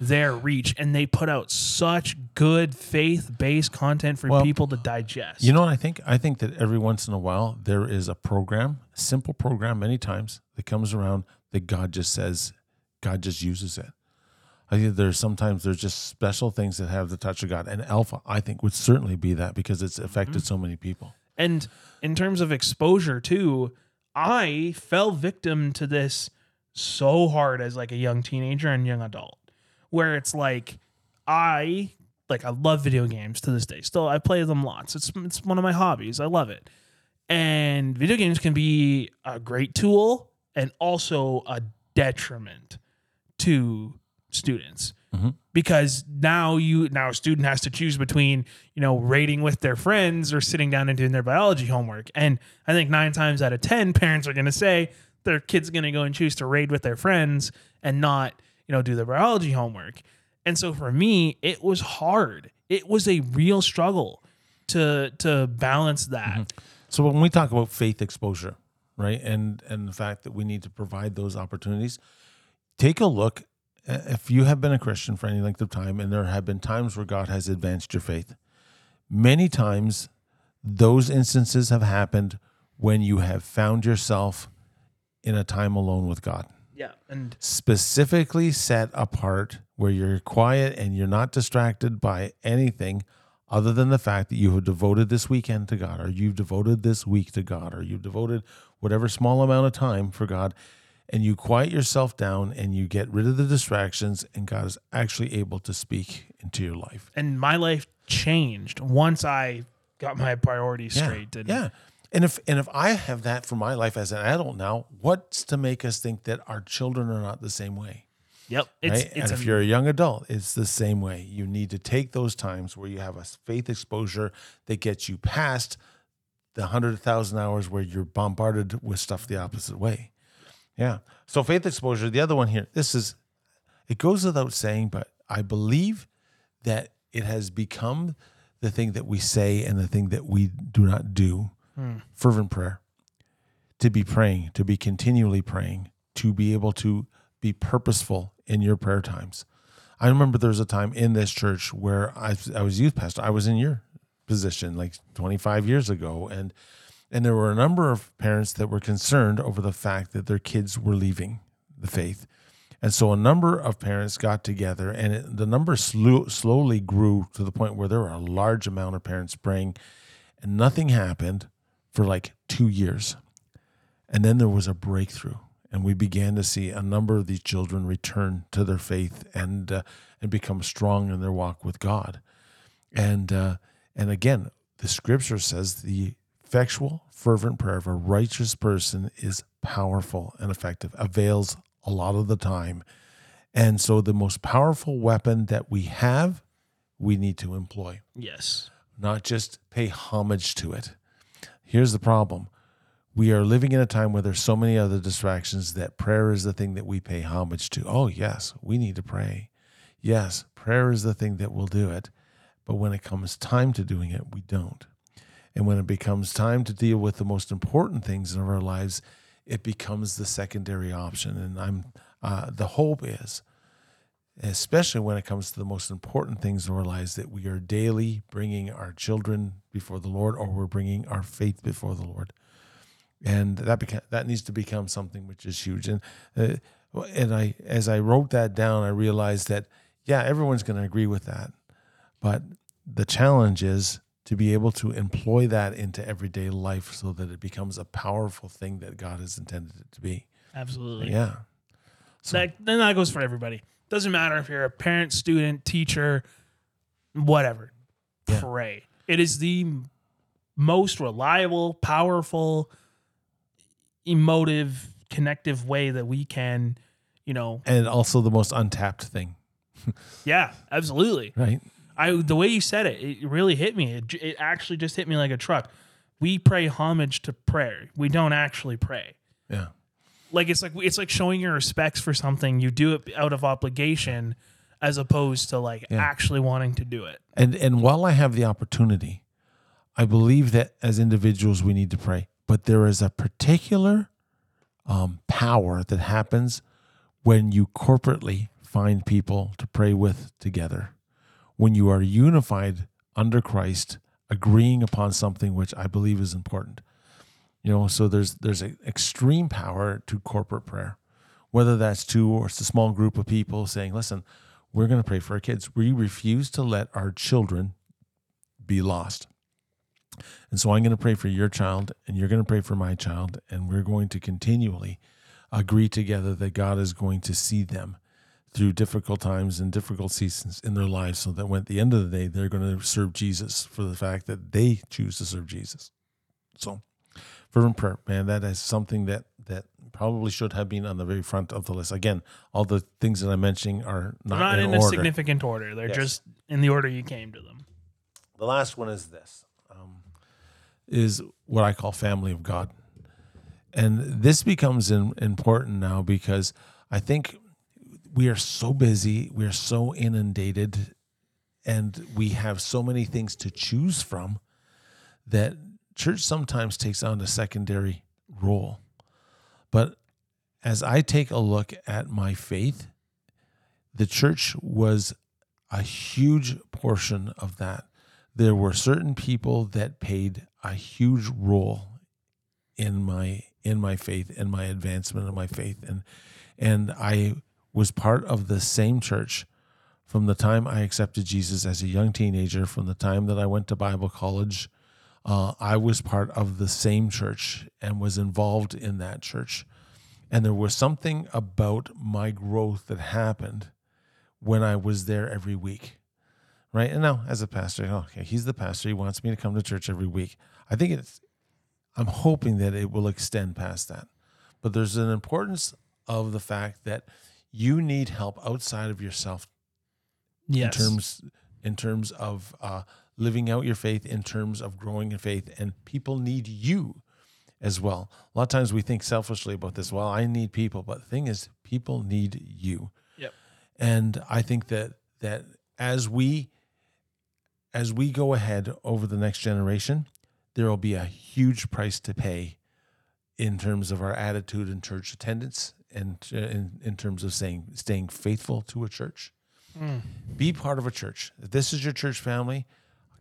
their reach. And they put out such good faith-based content for people to digest. You know what I think? I think that every once in a while there is a program, a simple program many times, that comes around that God just says, God just uses it. I think there's just special things that have the touch of God. And Alpha, I think, would certainly be that, because it's affected so many people. And in terms of exposure too, I fell victim to this so hard as like a young teenager and young adult, where it's like I love video games to this day. Still, I play them lots. It's one of my hobbies. I love it. And video games can be a great tool and also a detriment to students, mm-hmm. because now a student has to choose between, rating with their friends or sitting down and doing their biology homework. And I think 9 times out of 10, parents are going to say their kid's going to go and choose to raid with their friends and not, do their biology homework. And so for me, it was hard. It was a real struggle to balance that. Mm-hmm. So when we talk about faith exposure, right, and the fact that we need to provide those opportunities, take a look. If you have been a Christian for any length of time, and there have been times where God has advanced your faith, many times those instances have happened when you have found yourself in a time alone with God. Yeah, and specifically set apart where you're quiet and you're not distracted by anything other than the fact that you have devoted this weekend to God, or you've devoted this week to God, or you've devoted whatever small amount of time for God, and you quiet yourself down and you get rid of the distractions, and God is actually able to speak into your life. And my life changed once I got my priorities straight. Yeah. And if I have that for my life as an adult now, what's to make us think that our children are not the same way? Yep. If you're a young adult, it's the same way. You need to take those times where you have a faith exposure that gets you past the 100,000 hours where you're bombarded with stuff the opposite way. Yeah. So faith exposure, the other one here, it goes without saying, but I believe that it has become the thing that we say and the thing that we do not do. Fervent prayer, to be praying, to be continually praying, to be able to be purposeful in your prayer times. I remember there was a time in this church where I was youth pastor. I was in your position like 25 years ago. And there were a number of parents that were concerned over the fact that their kids were leaving the faith. And so a number of parents got together, and the number slowly grew to the point where there were a large amount of parents praying, and nothing happened for like 2 years. And then there was a breakthrough, and we began to see a number of these children return to their faith and become strong in their walk with God. And again, the scripture says the effectual, fervent prayer of a righteous person is powerful and effective, avails a lot of the time. And so the most powerful weapon that we have, we need to employ. Yes. Not just pay homage to it. Here's the problem. We are living in a time where there's so many other distractions that prayer is the thing that we pay homage to. Oh, yes, we need to pray. Yes, prayer is the thing that will do it. But when it comes time to doing it, we don't. And when it becomes time to deal with the most important things in our lives, it becomes the secondary option. And the hope is, especially when it comes to the most important things in our lives, that we are daily bringing our children before the Lord, or we're bringing our faith before the Lord. And that needs to become something which is huge. And as I wrote that down, I realized that, yeah, everyone's going to agree with that. But the challenge is to be able to employ that into everyday life so that it becomes a powerful thing that God has intended it to be. Absolutely. Yeah. So then that goes for everybody. Doesn't matter if you're a parent, student, teacher, whatever. Yeah. Pray. It is the most reliable, powerful, emotive, connective way that we can, And also the most untapped thing. Yeah, absolutely. Right. The way you said it, it really hit me. It actually just hit me like a truck. We pay homage to prayer. We don't actually pray. Yeah. Like it's like showing your respects for something. You do it out of obligation, as opposed to actually wanting to do it. And while I have the opportunity, I believe that as individuals we need to pray. But there is a particular power that happens when you corporately find people to pray with together, when you are unified under Christ, agreeing upon something which I believe is important. So there's an extreme power to corporate prayer, whether that's two or it's a small group of people saying, listen, we're going to pray for our kids. We refuse to let our children be lost. And so I'm going to pray for your child, and you're going to pray for my child, and we're going to continually agree together that God is going to see them through difficult times and difficult seasons in their lives, so that when at the end of the day, they're going to serve Jesus for the fact that they choose to serve Jesus. So fervent prayer, man, that is something that probably should have been on the very front of the list. Again, all the things that I'm mentioning are not in a significant order. They're just in the order you came to them. The last one is this, is what I call family of God. And this becomes important now because I think we are so busy, we are so inundated, and we have so many things to choose from that church sometimes takes on a secondary role. But as I take a look at my faith, the church was a huge portion of that. There were certain people that played a huge role in my faith and my advancement of my faith. And I was part of the same church from the time I accepted Jesus as a young teenager, from the time that I went to Bible college. I was part of the same church and was involved in that church. And there was something about my growth that happened when I was there every week, right? And now as a pastor, okay, he's the pastor. He wants me to come to church every week. I think I'm hoping that it will extend past that. But there's an importance of the fact that you need help outside of yourself. Yes. In terms of living out your faith, in terms of growing in faith, and people need you as well. A lot of times we think selfishly about this. Well, I need people, but the thing is, people need you. Yep. And I think that as we go ahead over the next generation, there will be a huge price to pay in terms of our attitude and church attendance, and in terms of staying faithful to a church. Mm. Be part of a church. If this is your church family,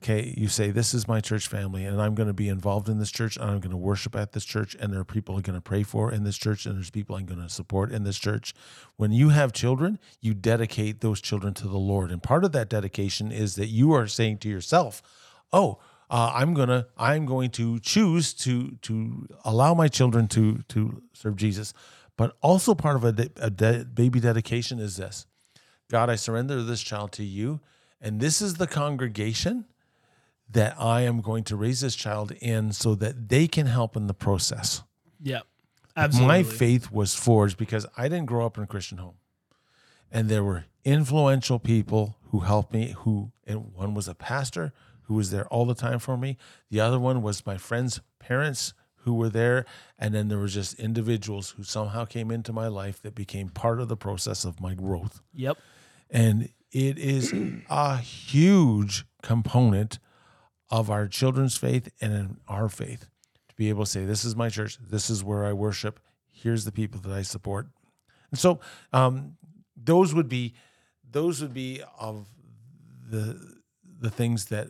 okay, you say, this is my church family, and I'm going to be involved in this church, and I'm going to worship at this church, and there are people I'm going to pray for in this church, and there's people I'm going to support in this church. When you have children, you dedicate those children to the Lord. And part of that dedication is that you are saying to yourself, I'm going to choose to allow my children to serve Jesus. But also part of a baby dedication is this. God, I surrender this child to you, and this is the congregation that I am going to raise this child in so that they can help in the process. Yeah, absolutely. My faith was forged because I didn't grow up in a Christian home, and there were influential people who helped me, and one was a pastor who was there all the time for me. The other one was my friend's parents who were there, and then there were just individuals who somehow came into my life that became part of the process of my growth. Yep. And it is a huge component of our children's faith and in our faith to be able to say, this is my church, this is where I worship, here's the people that I support. And so those would be of the things that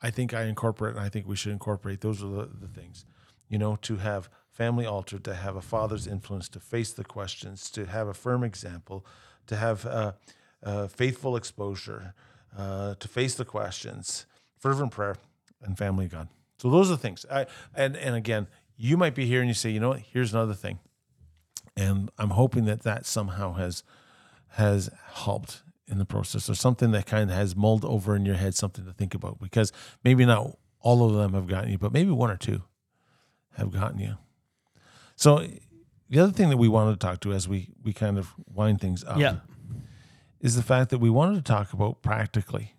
I think I incorporate, and I think we should incorporate. Those are the things. You know, to have family altar, to have a father's influence, to face the questions, to have a firm example, to have faithful exposure, to face the questions, fervent prayer, and family of God. So those are things. And again, you might be here and you say, you know what, here's another thing. And I'm hoping that somehow has helped in the process, or something that kind of has mulled over in your head, something to think about, because maybe not all of them have gotten you, but maybe one or two have gotten you. So the other thing that we wanted to talk to as we kind of wind things up is the fact that we wanted to talk about practically.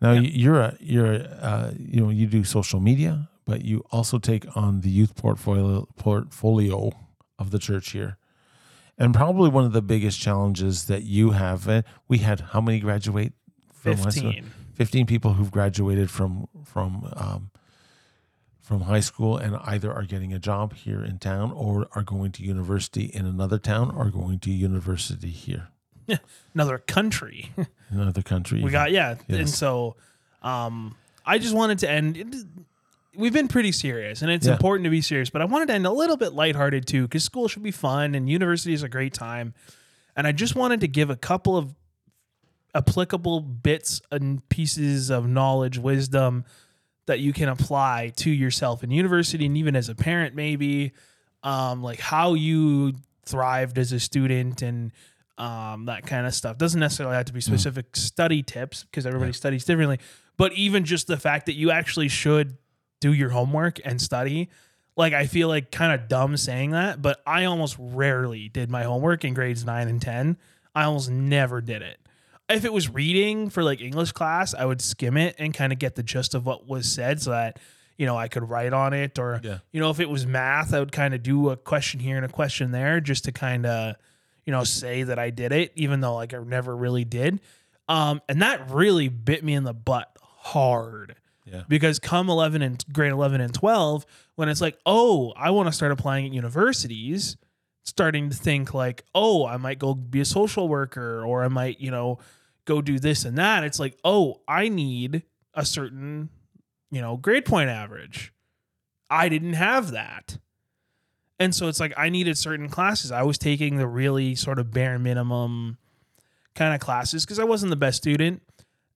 Now you're you do social media, but you also take on the youth portfolio of the church here. And probably one of the biggest challenges that you have, we had how many graduate from 15 people who've graduated from high school and either are getting a job here in town, or are going to university in another town, or going to university here. Yeah. Another country. We got, yes. And so I just wanted to end. We've been pretty serious, and it's important to be serious, but I wanted to end a little bit lighthearted too, because school should be fun and university is a great time. And I just wanted to give a couple of applicable bits and pieces of knowledge, wisdom, that you can apply to yourself in university, and even as a parent, maybe like how you thrived as a student, and that kind of stuff. Doesn't necessarily have to be specific study tips, because everybody studies differently, but even just the fact that you actually should do your homework and study. Like, I feel like kind of dumb saying that, but I almost rarely did my homework in grades 9 and 10. I almost never did it. If it was reading for like English class, I would skim it and kind of get the gist of what was said so that, you know, I could write on it. Or, you know, if it was math, I would kind of do a question here and a question there just to kind of, you know, say that I did it, even though like I never really did. And that really bit me in the butt hard. Yeah. Because come grade 11 and 12, when it's like, oh, I want to start applying at universities, starting to think like, oh, I might go be a social worker, or I might, you know, go do this and that. It's like, oh, I need a certain, you know, grade point average. I didn't have that. And so it's like I needed certain classes. I was taking the really sort of bare minimum kind of classes because I wasn't the best student.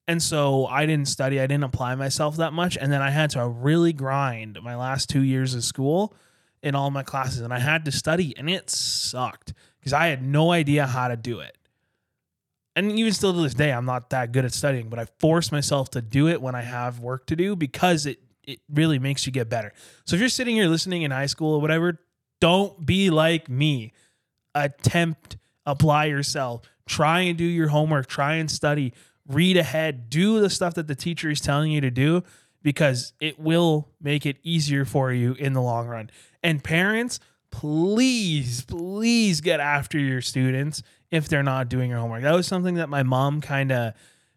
And so I didn't study. I didn't apply myself that much. And then I had to really grind my last 2 years of school in all my classes. And I had to study. And it sucked because I had no idea how to do it. And even still to this day, I'm not that good at studying. But I force myself to do it when I have work to do because it really makes you get better. So if you're sitting here listening in high school or whatever, don't be like me. Attempt, apply yourself. Try and do your homework. Try and study. Read ahead, do the stuff that the teacher is telling you to do, because it will make it easier for you in the long run. And parents, please, please get after your students if they're not doing your homework. That was something that my mom kind of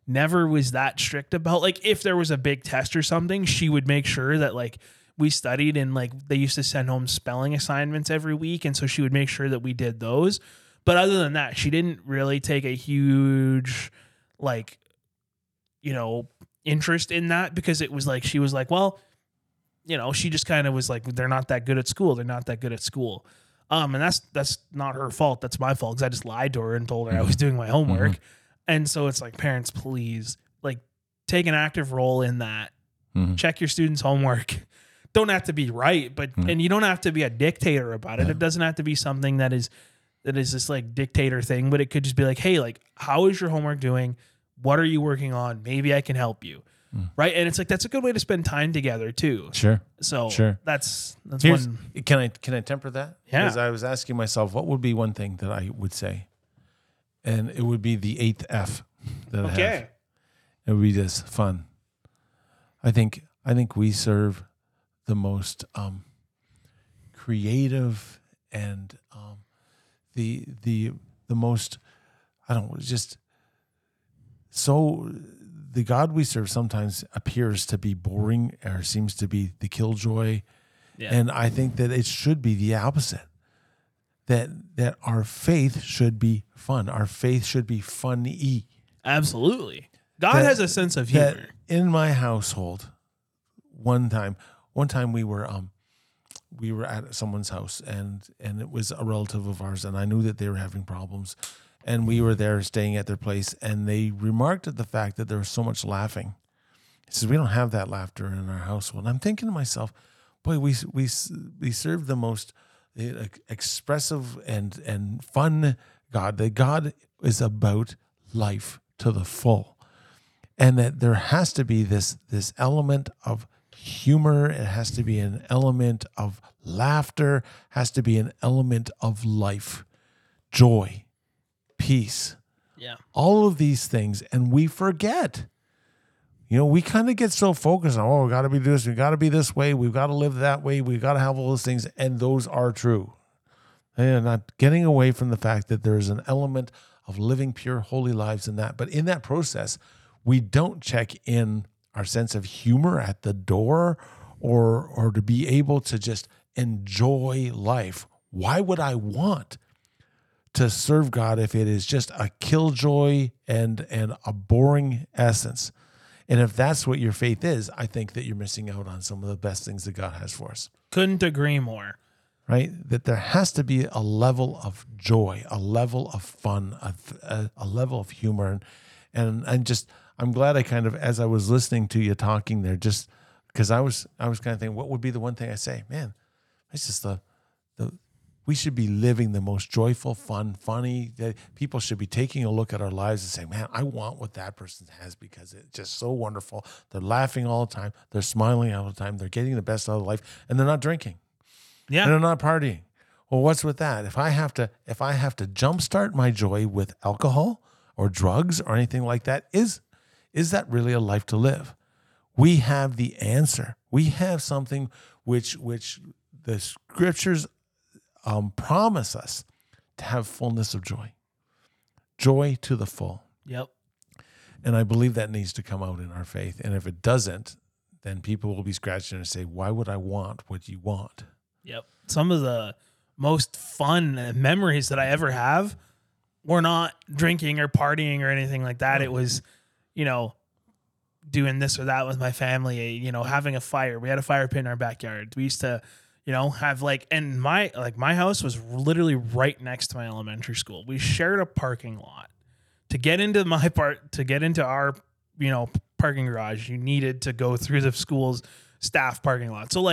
never was that strict about. Like if there was a big test or something, she would make sure that like we studied, and like they used to send home spelling assignments every week. And so she would make sure that we did those. But other than that, she didn't really take a huge, like, you know, interest in that, because it was like, she was like, well, you know, she just kind of was like, they're not that good at school. They're not that good at school. And that's not her fault. That's my fault. Cause I just lied to her and told her I was doing my homework. Mm-hmm. And so it's like, parents, please, like, take an active role in that. Mm-hmm. Check your students' homework. Don't have to be right, but, mm-hmm. and you don't have to be a dictator about it. Yeah. It doesn't have to be something that is this like dictator thing, but it could just be like, hey, like, how is your homework doing? What are you working on? Maybe I can help you. Mm. Right. And it's like, that's a good way to spend time together too. Sure. So sure. That's one. Can I temper that? Yeah. Because I was asking myself, what would be one thing that I would say? And it would be the 8th F that I have. It would be just fun. I think we serve the most creative and the most, I don't know, just so the God we serve sometimes appears to be boring or seems to be the killjoy. Yeah. And I think that it should be the opposite, that our faith should be fun. Our faith should be funny. Absolutely. God has a sense of humor. In my household, one time we were at someone's house, and it was a relative of ours, and I knew that they were having problems, and we were there staying at their place, and they remarked at the fact that there was so much laughing. He says, we don't have that laughter in our household. And I'm thinking to myself, boy, we serve the most expressive and fun God. That God is about life to the full, and that there has to be this element of humor. It has to be an element of laughter, has to be an element of life, joy, peace. Yeah. All of these things. And we forget. You know, we kind of get so focused on, oh, we got to be this, we got to be this way, we've got to live that way, we've got to have all those things. And those are true. And not getting away from the fact that there is an element of living pure, holy lives in that. But in that process, we don't check in our sense of humor at the door, or to be able to just enjoy life. Why would I want to serve God if it is just a killjoy and a boring essence? And if that's what your faith is, I think that you're missing out on some of the best things that God has for us. Couldn't agree more. Right? That there has to be a level of joy, a level of fun, a level of humor, and just... I'm glad I kind of, as I was listening to you talking there, just because I was kind of thinking, what would be the one thing I say? Man, it's just we should be living the most joyful, fun, funny. That people should be taking a look at our lives and saying, man, I want what that person has because it's just so wonderful. They're laughing all the time. They're smiling all the time. They're getting the best out of life, and they're not drinking. Yeah. They're not partying. Well, what's with that? If I have to jumpstart my joy with alcohol or drugs or anything like that, is that really a life to live? We have the answer. We have something which the scriptures promise us to have fullness of joy. Joy to the full. Yep. And I believe that needs to come out in our faith. And if it doesn't, then people will be scratching and say, why would I want what you want? Yep. Some of the most fun memories that I ever have were not drinking or partying or anything like that. It was, doing this or that with my family, having a fire. We had a fire pit in our backyard. We used to, have and my house was literally right next to my elementary school. We shared a parking lot. To get into our, parking garage, you needed to go through the school's staff parking lot. So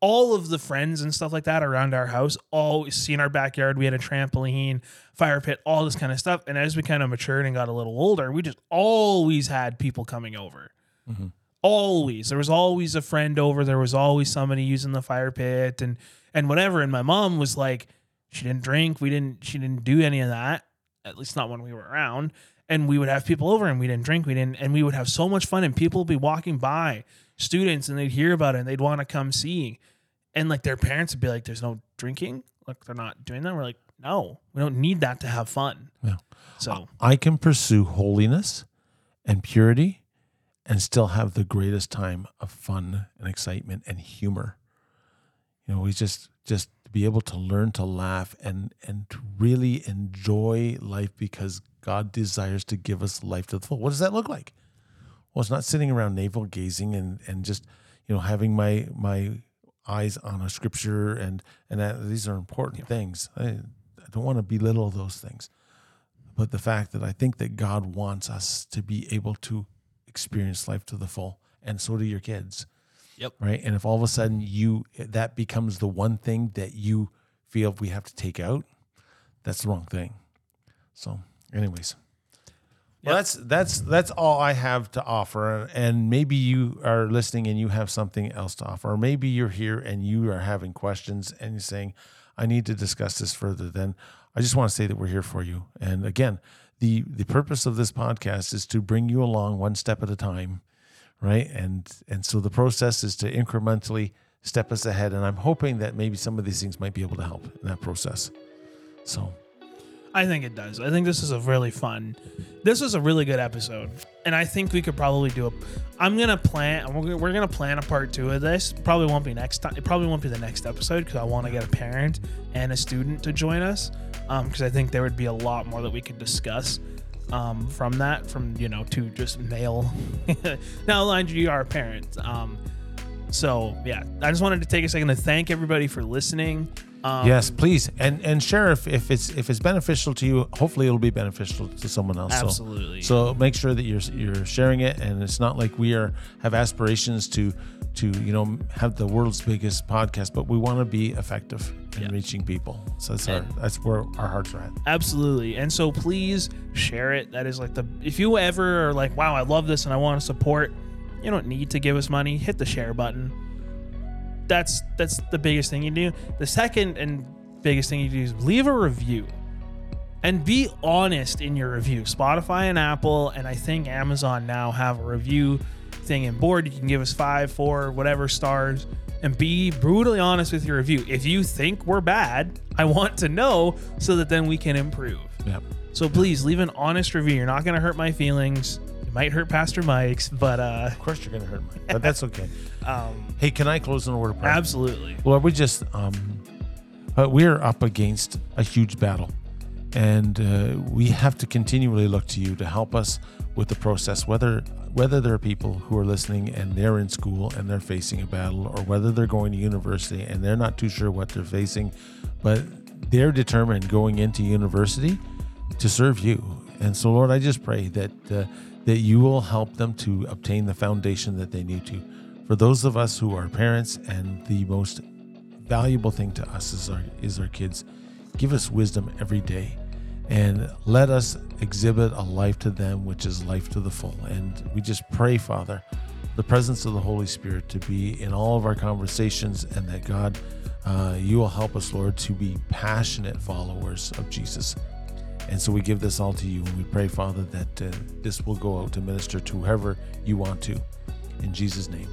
all of the friends and stuff like that around our house, all seen our backyard. We had a trampoline, fire pit, all this kind of stuff. And as we kind of matured and got a little older, we just always had people coming over. Mm-hmm. Always. There was always a friend over. There was always somebody using the fire pit and whatever. And my mom was she didn't drink. She didn't do any of that. At least not when we were around, and we would have people over and we didn't drink. And we would have so much fun, and people would be walking by, students, and they'd hear about it and they'd want to come see. And their parents would be like, there's no drinking. They're not doing that. We're like, no, we don't need that to have fun. Yeah. So I can pursue holiness and purity and still have the greatest time of fun and excitement and humor. We just be able to learn to laugh and to really enjoy life, because God desires to give us life to the full. What does that look like? Well, it's not sitting around navel gazing and just, having my eyes on a scripture and that, these are important things. I don't want to belittle those things. But the fact that I think that God wants us to be able to experience life to the full, and so do your kids. Yep. Right. And if all of a sudden that becomes the one thing that you feel we have to take out, that's the wrong thing. So, anyways, well, that's all I have to offer. And maybe you are listening and you have something else to offer, or maybe you're here and you are having questions and you're saying, I need to discuss this further. Then I just want to say that we're here for you. And again, the purpose of this podcast is to bring you along one step at a time. Right. And so the process is to incrementally step us ahead. And I'm hoping that maybe some of these things might be able to help in that process. So I think it does. I think this was a really good episode. And I think we could probably we're going to plan a part 2 of this. It probably won't be the next episode, because I want to get a parent and a student to join us. Because I think there would be a lot more that we could discuss. To just male. Now, mind you, are a parent. So yeah, I just wanted to take a second to thank everybody for listening. Yes, please, and share if it's beneficial to you. Hopefully, it'll be beneficial to someone else. Absolutely. So make sure that you're sharing it, and it's not like we have aspirations to have the world's biggest podcast, but we want to be effective in reaching people. So that's where our hearts are at. Absolutely. And so please share it. That is if you ever are like, wow, I love this and I want to support, you don't need to give us money. Hit the share button. That's the biggest thing you do. The second and biggest thing you do is leave a review. And be honest in your review. Spotify and Apple, and I think Amazon now have a review thing and board. You can give us 5, 4, whatever stars, and be brutally honest with your review. If you think we're bad, I want to know so that then we can improve. Yep. So please leave an honest review. You're not going to hurt my feelings. It might hurt Pastor Mike's, but of course you're going to hurt mine, but that's okay. Hey, can I close in a word of prayer? Absolutely. Well, we just we're up against a huge battle, and we have to continually look to you to help us with the process, whether there are people who are listening and they're in school and they're facing a battle, or whether they're going to university and they're not too sure what they're facing, but they're determined going into university to serve you. And so, Lord, I just pray that you will help them to obtain the foundation that they need to. For those of us who are parents, and the most valuable thing to us is our kids, give us wisdom every day. And let us exhibit a life to them, which is life to the full. And we just pray, Father, the presence of the Holy Spirit to be in all of our conversations, and that God You will help us, Lord, to be passionate followers of Jesus. And so we give this all to you, and we pray, Father, that this will go out to minister to whoever you want to. In Jesus' name,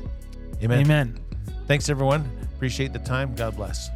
amen. Amen. Thanks, everyone. Appreciate the time. God bless.